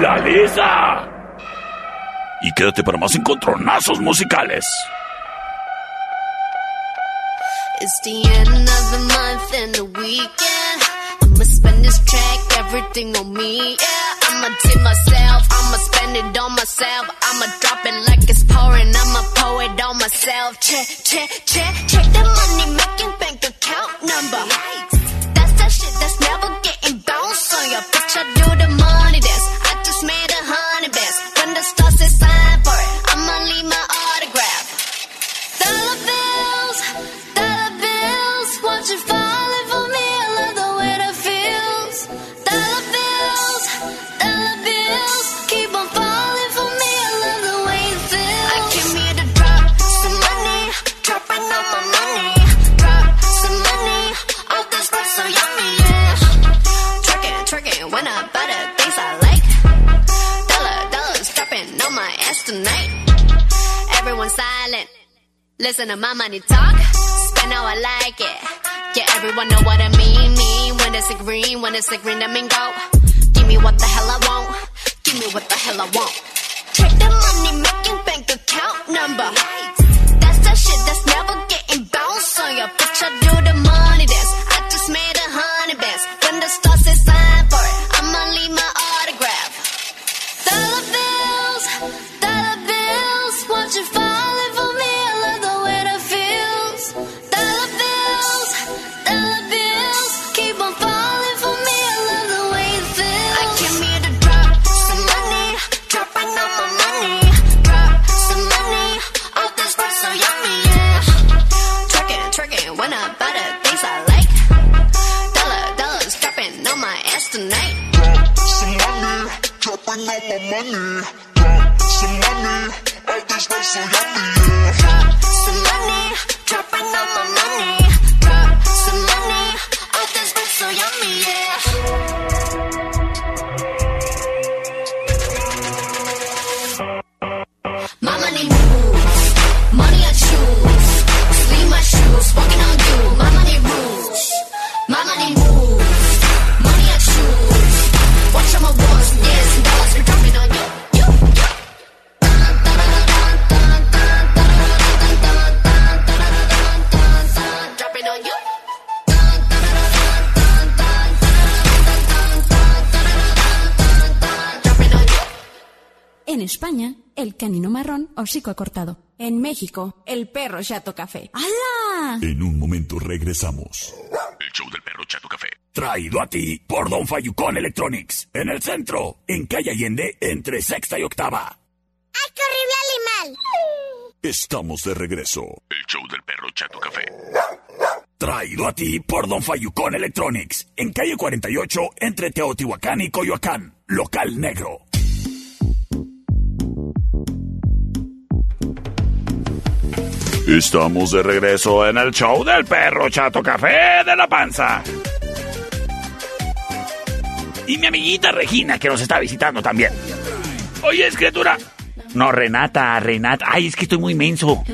la Lisa. Y quédate para más encontronazos musicales. It's the end of the month and the weekend. I'ma spend this track, everything on me, yeah. I'ma tip myself, I'ma spend it on myself. I'ma drop it like it's pouring, I'm a poet on myself. Check, check, check, check the money making bank account number. That's that shit that's never getting bounced on your bitch. I do the money dance, I just made a honey best. When the stars is sign for it, I'ma leave my autograph. Dollar bills, dollar bills, won't you falling for me? I love the way that feels. Dollar bills, dollar bills, keep on falling for me. I love the way it feels. I came here to drop some money, dropping all my money, drop some money. All this stuff so yummy, yeah. Twerking, twerking, when I buy the things I like. On my ass tonight. Everyone silent. Listen to my money talk. Spend how I like it. Yeah, everyone know what I mean. Mean when it's a green, when it's a green, I mean go. Give me what the hell I want. Give me what the hell I want. Check the money making bank account number. That's that shit that's never getting bounced on your bitch. I do the money dance. I just made a honey best. When the stars is sign for it, I'ma leave. Hocico acortado. En México, el perro Chato Café. ¡Hala! En un momento regresamos. El show del perro Chato Café. Traído a ti por Don Fayucón Electronics. En el centro, en calle Allende, entre sexta y octava. ¡Ay, qué horrible animal! Estamos de regreso. El show del perro Chato Café. Traído a ti por Don Fayucón Electronics. En calle cuarenta y ocho, entre Teotihuacán y Coyoacán. Local negro. Estamos de regreso en el show del perro Chato Café de la Panza. Y mi amiguita Regina, que nos está visitando también. Oye, es criatura. No, Renata, Renata. Ay, es que estoy muy menso.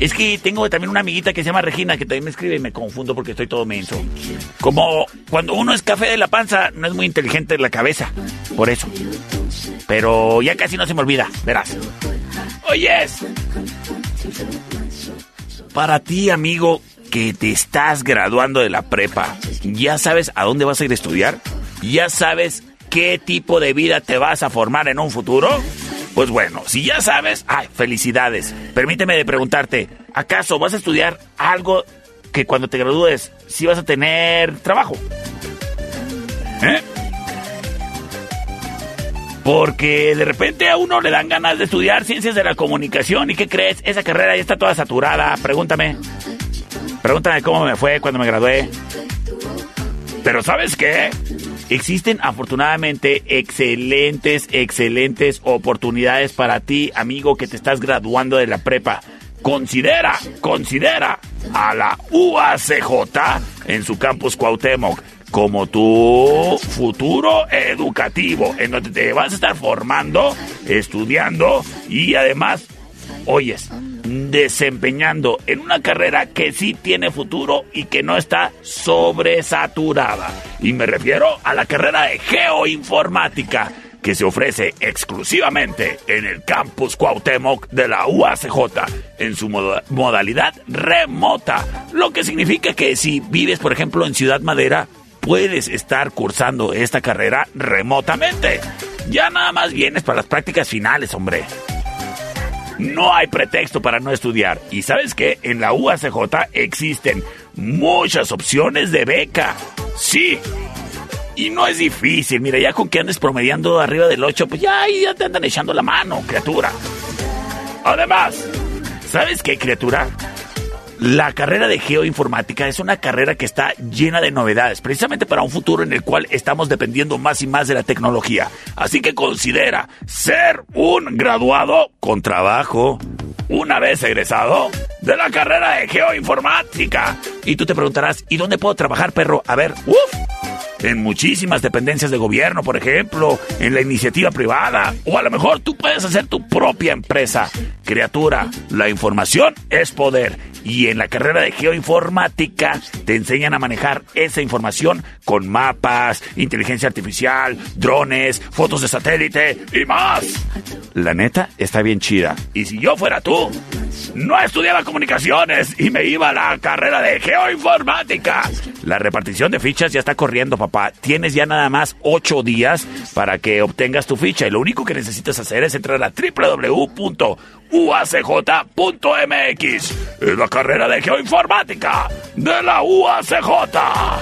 Es que tengo también una amiguita que se llama Regina, que también me escribe y me confundo porque estoy todo menso. Como cuando uno es café de la panza, no es muy inteligente en la cabeza. Por eso. Pero ya casi no se me olvida, verás. Oyes. Para ti, amigo, que te estás graduando de la prepa, ¿ya sabes a dónde vas a ir a estudiar? ¿Ya sabes qué tipo de vida te vas a formar en un futuro? Pues bueno, si ya sabes, ¡ay, felicidades! Permíteme de preguntarte, ¿acaso vas a estudiar algo que cuando te gradúes sí vas a tener trabajo? ¿Eh? Porque de repente a uno le dan ganas de estudiar ciencias de la comunicación. ¿Y qué crees? Esa carrera ya está toda saturada. Pregúntame. Pregúntame cómo me fue cuando me gradué. Pero ¿sabes qué? Existen afortunadamente excelentes, excelentes oportunidades para ti, amigo, que te estás graduando de la prepa. Considera, considera a la U A C J en su campus Cuauhtémoc como tu futuro educativo, en donde te vas a estar formando, estudiando y además, oyes, desempeñando en una carrera que sí tiene futuro y que no está sobresaturada. Y me refiero a la carrera de geoinformática, que se ofrece exclusivamente en el campus Cuauhtémoc de la U A C J, en su moda- modalidad remota. Lo que significa que si vives, por ejemplo, en Ciudad Madera, puedes estar cursando esta carrera remotamente. Ya nada más vienes para las prácticas finales, hombre. No hay pretexto para no estudiar. Y ¿sabes qué? En la U A C J existen muchas opciones de beca. Sí. Y no es difícil. Mira, ya con que andes promediando arriba del ocho, pues ya, ya te andan echando la mano, criatura. Además, ¿sabes qué, criatura? La carrera de geoinformática es una carrera que está llena de novedades, precisamente para un futuro en el cual estamos dependiendo más y más de la tecnología. Así que considera ser un graduado con trabajo una vez egresado de la carrera de geoinformática. Y tú te preguntarás, ¿y dónde puedo trabajar, perro? A ver, uff, en muchísimas dependencias de gobierno, por ejemplo, en la iniciativa privada, o a lo mejor tú puedes hacer tu propia empresa. Criatura, la información es poder. Y en la carrera de geoinformática te enseñan a manejar esa información con mapas, inteligencia artificial, drones, fotos de satélite y más. La neta está bien chida. Y si yo fuera tú, no estudiaba comunicaciones y me iba a la carrera de geoinformática. La repartición de fichas ya está corriendo, papá. Tienes ya nada más ocho días para que obtengas tu ficha. Y lo único que necesitas hacer es entrar a doble u doble u doble u punto u a c j punto m x. Es la carrera de geoinformática de la U A C J.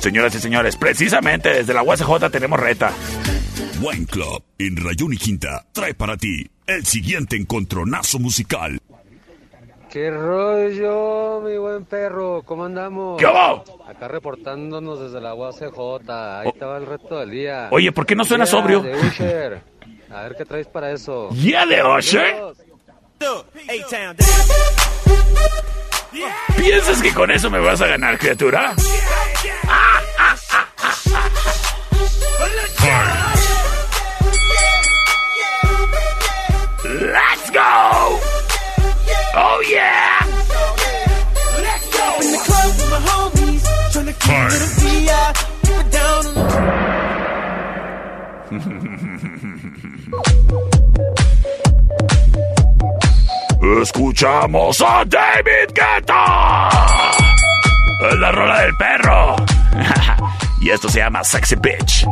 Señoras y señores, precisamente desde la U A C J tenemos reta. Wine Club, en Rayón y Quinta, trae para ti el siguiente encontronazo musical. ¡Qué rollo, mi buen perro! ¿Cómo andamos? ¿Qué hago? Acá reportándonos desde la U A C J. Ahí estaba el reto del día. Oye, ¿por qué no suena sobrio? De Usher. A ver qué traes para eso. ¡Ya de Usher! ¿Piensas que con eso me vas a ganar, criatura? ¡Ah, ah, ah, ah, ah! ¡Let's go! ¡Oh, yeah! Let's go. In the club with my homies, trying to keep it a V I, keep it down on the... Escuchamos a David Guetta. Es la rola del perro. Y esto se llama Sexy Bitch.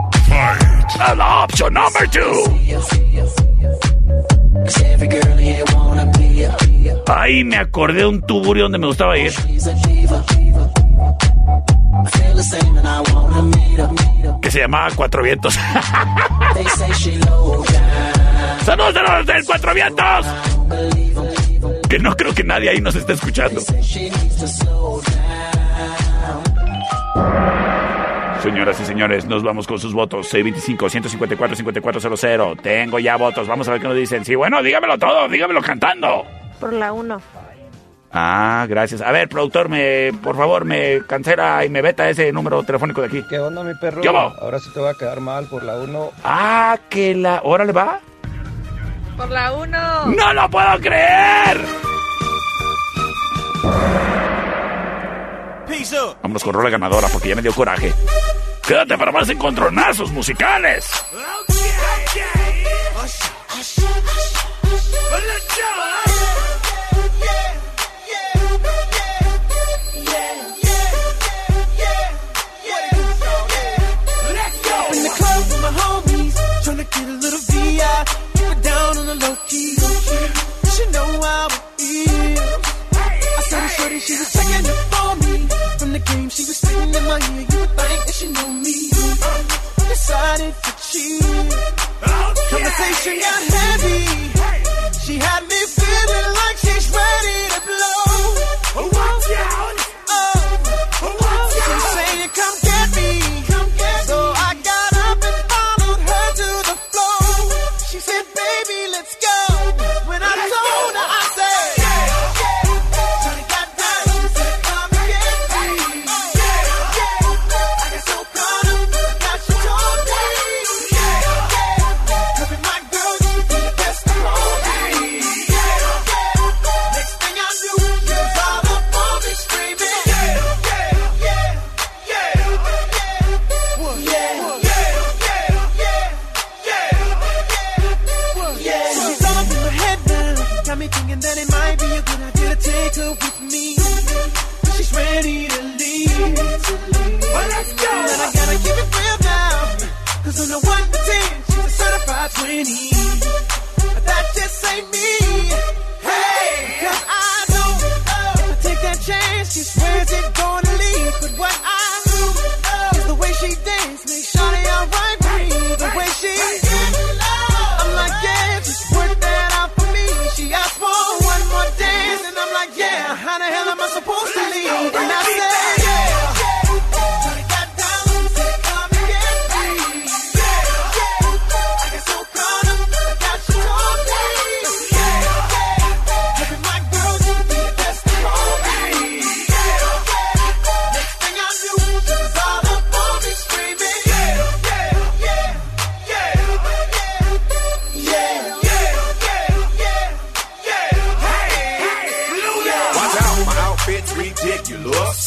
A la opción number two. Ay, me acordé de un tuburio donde me gustaba ir. Que se llamaba Cuatro Vientos. ¡Saludos de los del Cuatro Vientos! Que no creo que nadie ahí nos esté escuchando. Señoras y señores, nos vamos con sus votos. seis veinticinco, ciento cincuenta y cuatro, cincuenta y cuatro cero cero. Tengo ya votos, vamos a ver qué nos dicen. Sí, bueno, dígamelo todo, dígamelo cantando. Por la uno. Ah, gracias. A ver, productor, me, por favor, me cancela y me veta ese número telefónico de aquí. ¿Qué onda, mi perro? ¿Qué va? Ahora sí te va a quedar mal por la uno. Ah, que la... ¿Órale, va? Por la uno. ¡No lo puedo creer! Vámonos con rola ganadora porque ya me dio coraje. Quédate para más encontronazos musicales. She was spitting in my ear, you would think that she knew me. Uh, decided to cheat. Oh, conversation yeah. got heavy. Hey. She had me feeling like she's ready to blow. Oh, watch out! Oh, oh, watch out! She said, "Come get me, come get me." So I got up and followed her to the floor. She said, "Baby, let's go." When I told her, I said.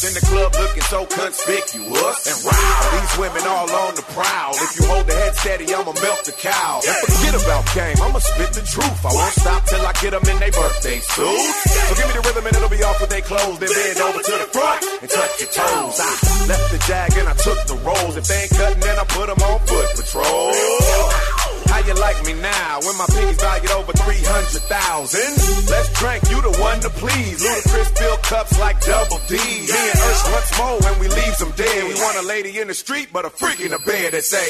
Chicks in the club looking so conspicuous. And wow, these women all on the prowl. If you hold the head steady, I'ma melt the cow. And forget about game, I'ma spit the truth. I won't stop till I get them in their birthday suit. So give me the rhythm and it'll be off with their clothes. Then bend over to the front and touch your toes. I left the jag and I took the rolls. If they ain't cutting, then I put them on foot patrol. How you like me now when my pinkies valued over three hundred thousand? Let's drink, you the one to please. Ludacris fill cups like double D. Me and Ursh once more when we leave them dead. We want a lady in the street but a freak in the bed that say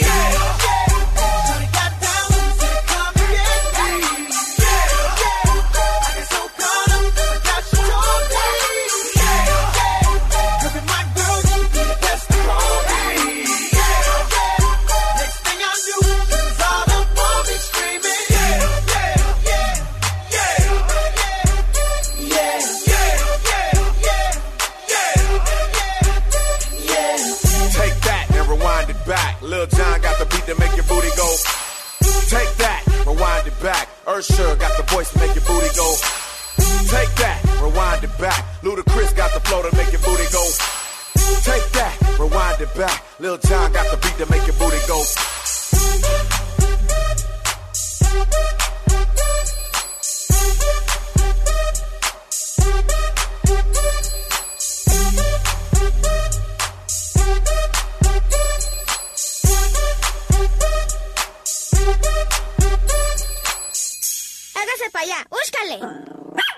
Sure got the voice to make your booty go. Take that, rewind it back. Ludacris got the flow to make your booty go. Take that, rewind it back. Lil Jon got the beat to make your booty go. Allá, búscale.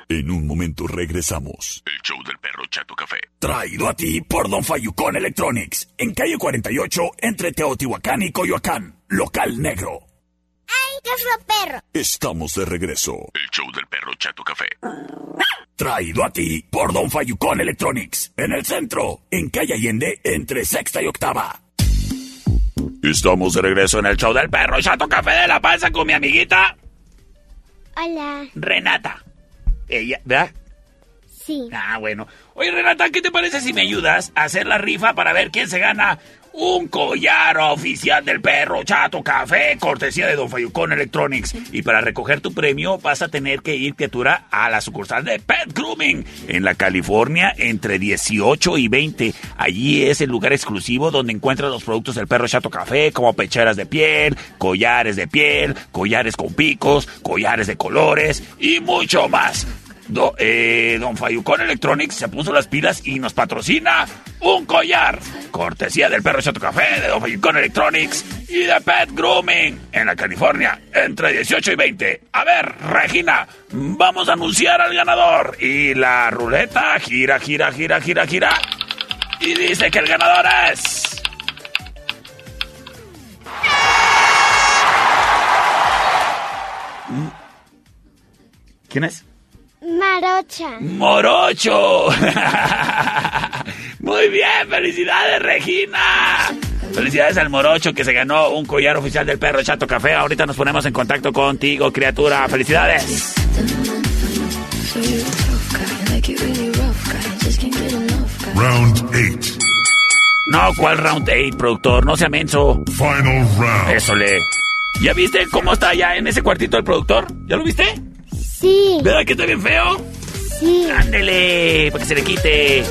En un momento regresamos. El show del Perro Chato Café. Traído a ti por Don Fayucón Electronics. En calle cuarenta y ocho, entre Teotihuacán y Coyoacán. Local negro. ¡Ay, qué es lo perro! Estamos de regreso. El show del Perro Chato Café. Traído a ti por Don Fayucón Electronics. En el centro, en calle Allende, entre Sexta y Octava. Estamos de regreso en el show del Perro Chato Café de la Panza con mi amiguita... Hola. Renata. Ella, ¿verdad? Sí. Ah, bueno. Oye, Renata, ¿qué te parece si me ayudas a hacer la rifa para ver quién se gana un collar oficial del Perro Chato Café, cortesía de Don Fayucón Electronics? Y para recoger tu premio vas a tener que ir, criatura, a la sucursal de Pet Grooming en la California entre dieciocho y veinte. Allí es el lugar exclusivo donde encuentras los productos del Perro Chato Café, como pecheras de piel, collares de piel, collares con picos, collares de colores y mucho más. Do, eh, Don Fayucón Electronics se puso las pilas y nos patrocina un collar. Cortesía del Perro Chato Café, de Don Fayucón Electronics y de Pet Grooming en la California entre dieciocho y veinte. A ver, Regina, vamos a anunciar al ganador. Y la ruleta gira, gira, gira, gira, gira. Y dice que el ganador es... ¿Quién es? Marocha. ¡Morocho! Muy bien, felicidades, Regina. Felicidades al Morocho que se ganó un collar oficial del Perro Chato Café. Ahorita nos ponemos en contacto contigo, criatura. ¡Felicidades! Round ocho. No, ¿cuál round ocho, productor? No sea menso. Final round. Eso le. ¿Ya viste cómo está allá en ese cuartito el productor? ¿Ya lo viste? Sí. ¿Verdad que está bien feo? Sí. Ándele, para que se le quite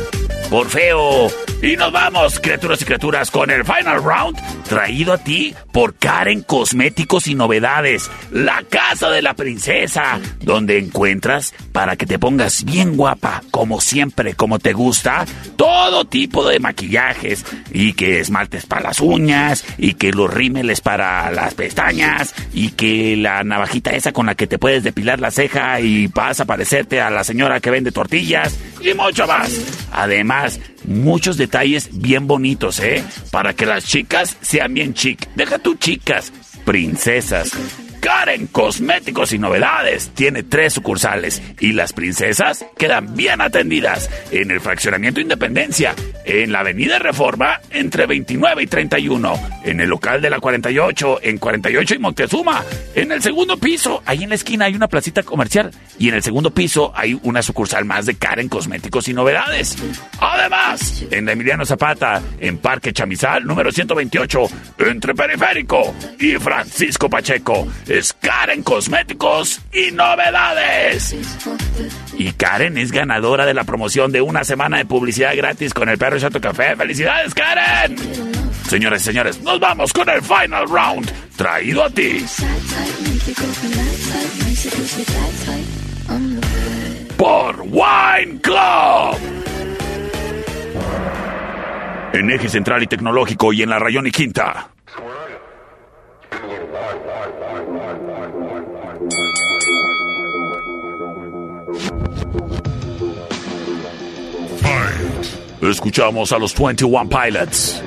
por feo. Y nos vamos, criaturas y criaturas, con el Final Round, traído a ti por Karen Cosméticos y Novedades, la casa de la princesa, donde encuentras, para que te pongas bien guapa, como siempre, como te gusta, todo tipo de maquillajes, y que esmaltes para las uñas, y que los rímeles para las pestañas, y que la navajita esa con la que te puedes depilar la ceja y vas a parecerte a la señora que vende tortillas, y mucho más. Además, muchos detalles bien bonitos, ¿eh? Para que las chicas sean bien chic. Deja tú chicas, princesas. Karen Cosméticos y Novedades tiene tres sucursales y las princesas quedan bien atendidas en el fraccionamiento Independencia, en la avenida Reforma entre veintinueve y treinta y uno, en el local de la cuarenta y ocho, en cuarenta y ocho y Moctezuma, en el segundo piso, ahí en la esquina hay una placita comercial y en el segundo piso hay una sucursal más de Karen Cosméticos y Novedades. Además, en la Emiliano Zapata, en Parque Chamizal número ciento veintiocho, entre Periférico y Francisco Pacheco, es Karen Cosméticos y Novedades. Y Karen es ganadora de la promoción de una semana de publicidad gratis con El Perro Chato Café. ¡Felicidades, Karen! Señores y señores, nos vamos con el final round, traído a ti por Wine Club. En Eje Central y Tecnológico y en la Rayón y Quinta. Escuchamos a los veintiuno Pilots.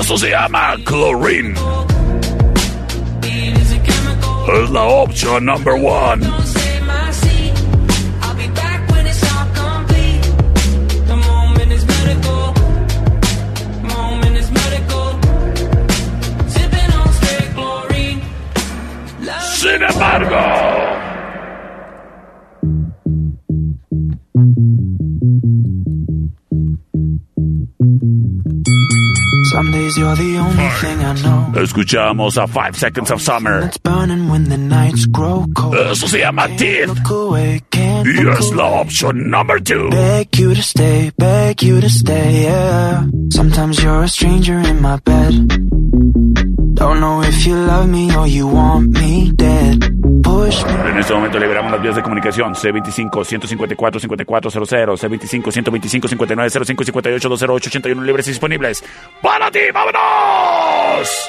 Eso se llama chlorine. Es la opción number one. Sin embargo, some days you're the only thing I know. Escuchamos a Five Seconds of Summer. Eso se llama Teeth. Y es la opción number two. Beg you to stay, beg you to stay, yeah. Sometimes you're a stranger in my bed. Don't know if you love me or you want me dead. Push me. En este momento liberamos las vías de comunicación. C veinticinco, ciento cincuenta y cuatro, cincuenta y cuatro cero cero, C veinticinco, ciento veinticinco, cincuenta y nueve, cero cinco, cincuenta y ocho, doscientos ocho, ochenta y uno libres y disponibles. ¡Para ti, vámonos!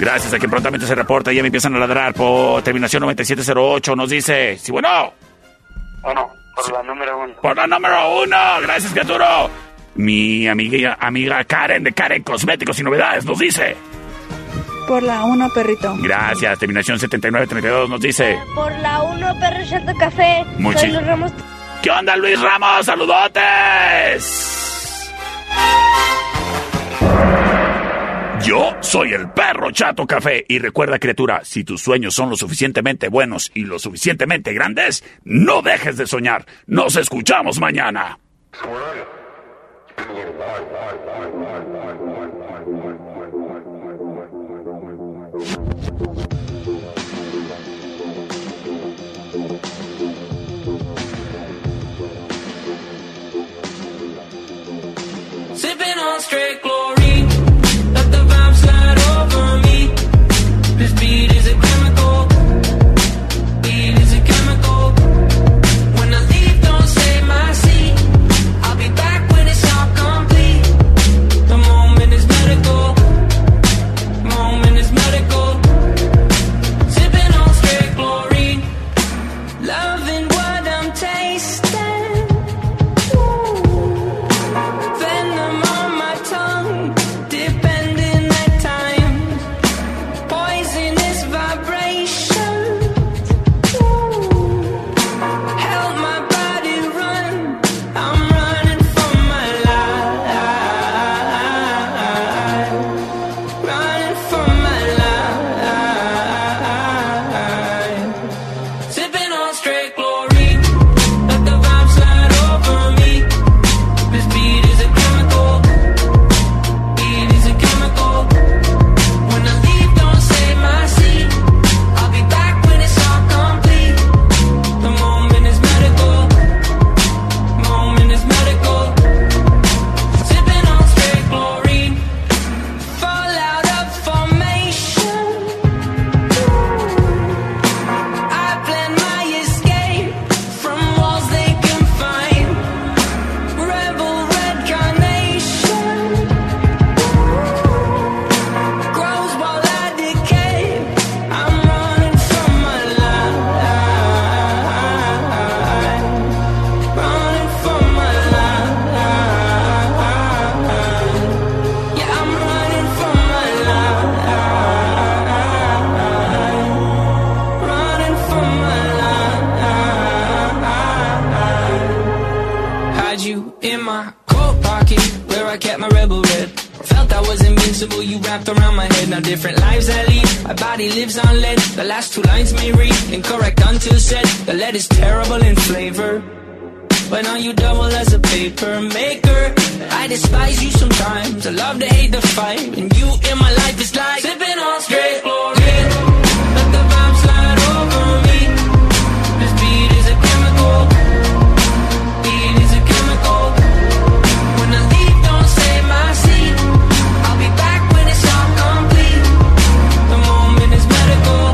Gracias a quien prontamente se reporta y ya me empiezan a ladrar por terminación noventa y siete cero ocho. Nos dice, sí, bueno. Bueno, por la número uno. Por la número uno. Gracias, Gaturo. Mi amiga, amiga Karen de Karen Cosméticos y Novedades nos dice... Por la uno, perrito. Gracias. Terminación setenta y nueve treinta y dos nos dice... Por la uno, Perro Chato Café. Muchis... Soy Luis Ramos. ¿Qué onda, Luis Ramos? ¡Saludotes! Yo soy el Perro Chato Café. Y recuerda, criatura, si tus sueños son lo suficientemente buenos y lo suficientemente grandes, no dejes de soñar. Nos escuchamos mañana. Sipping on straight chlorine, let the vibe slide over me. This beat is a chemical, beat is a chemical. When I leave, don't say my seat. I'll be back when it's all complete. The moment is medical, moment is medical. Sipping on straight chlorine, loving what I'm tasting. Incorrect until said, the lead is terrible in flavor. But now you double as a paper maker. I despise you sometimes, I love to hate the fight. And you in my life is like sipping on straight glory. Let the vibe slide over me. This beat is a chemical. Beat is a chemical. When I leave, don't say my seat. I'll be back when it's all complete. The moment is medical.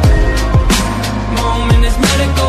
Moment is medical.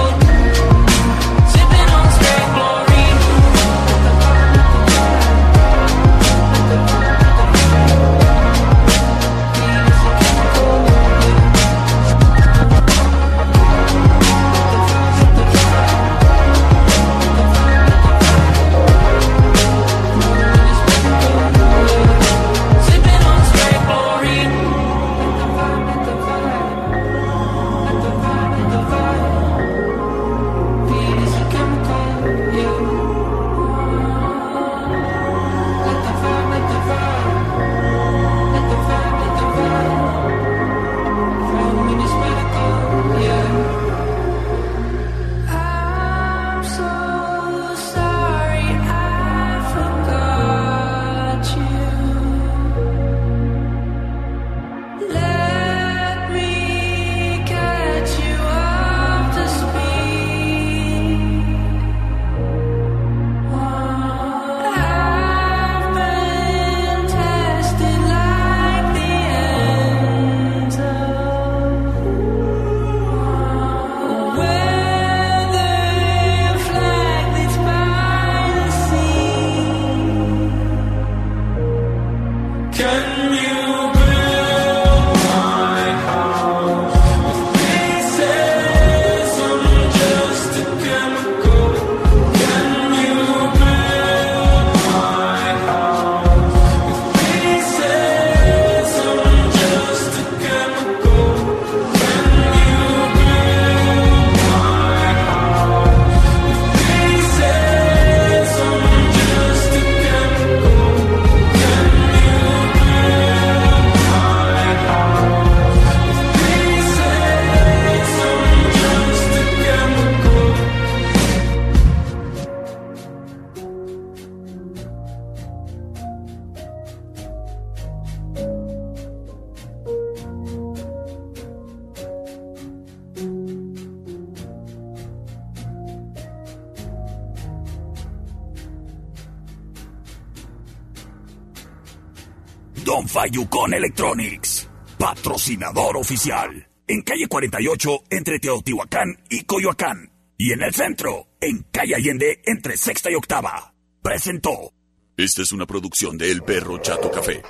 Don Fayucón Electronics, patrocinador oficial. En calle cuarenta y ocho, entre Teotihuacán y Coyoacán. Y en el centro, en calle Allende, entre Sexta y Octava. Presentó. Esta es una producción de El Perro Chato Café.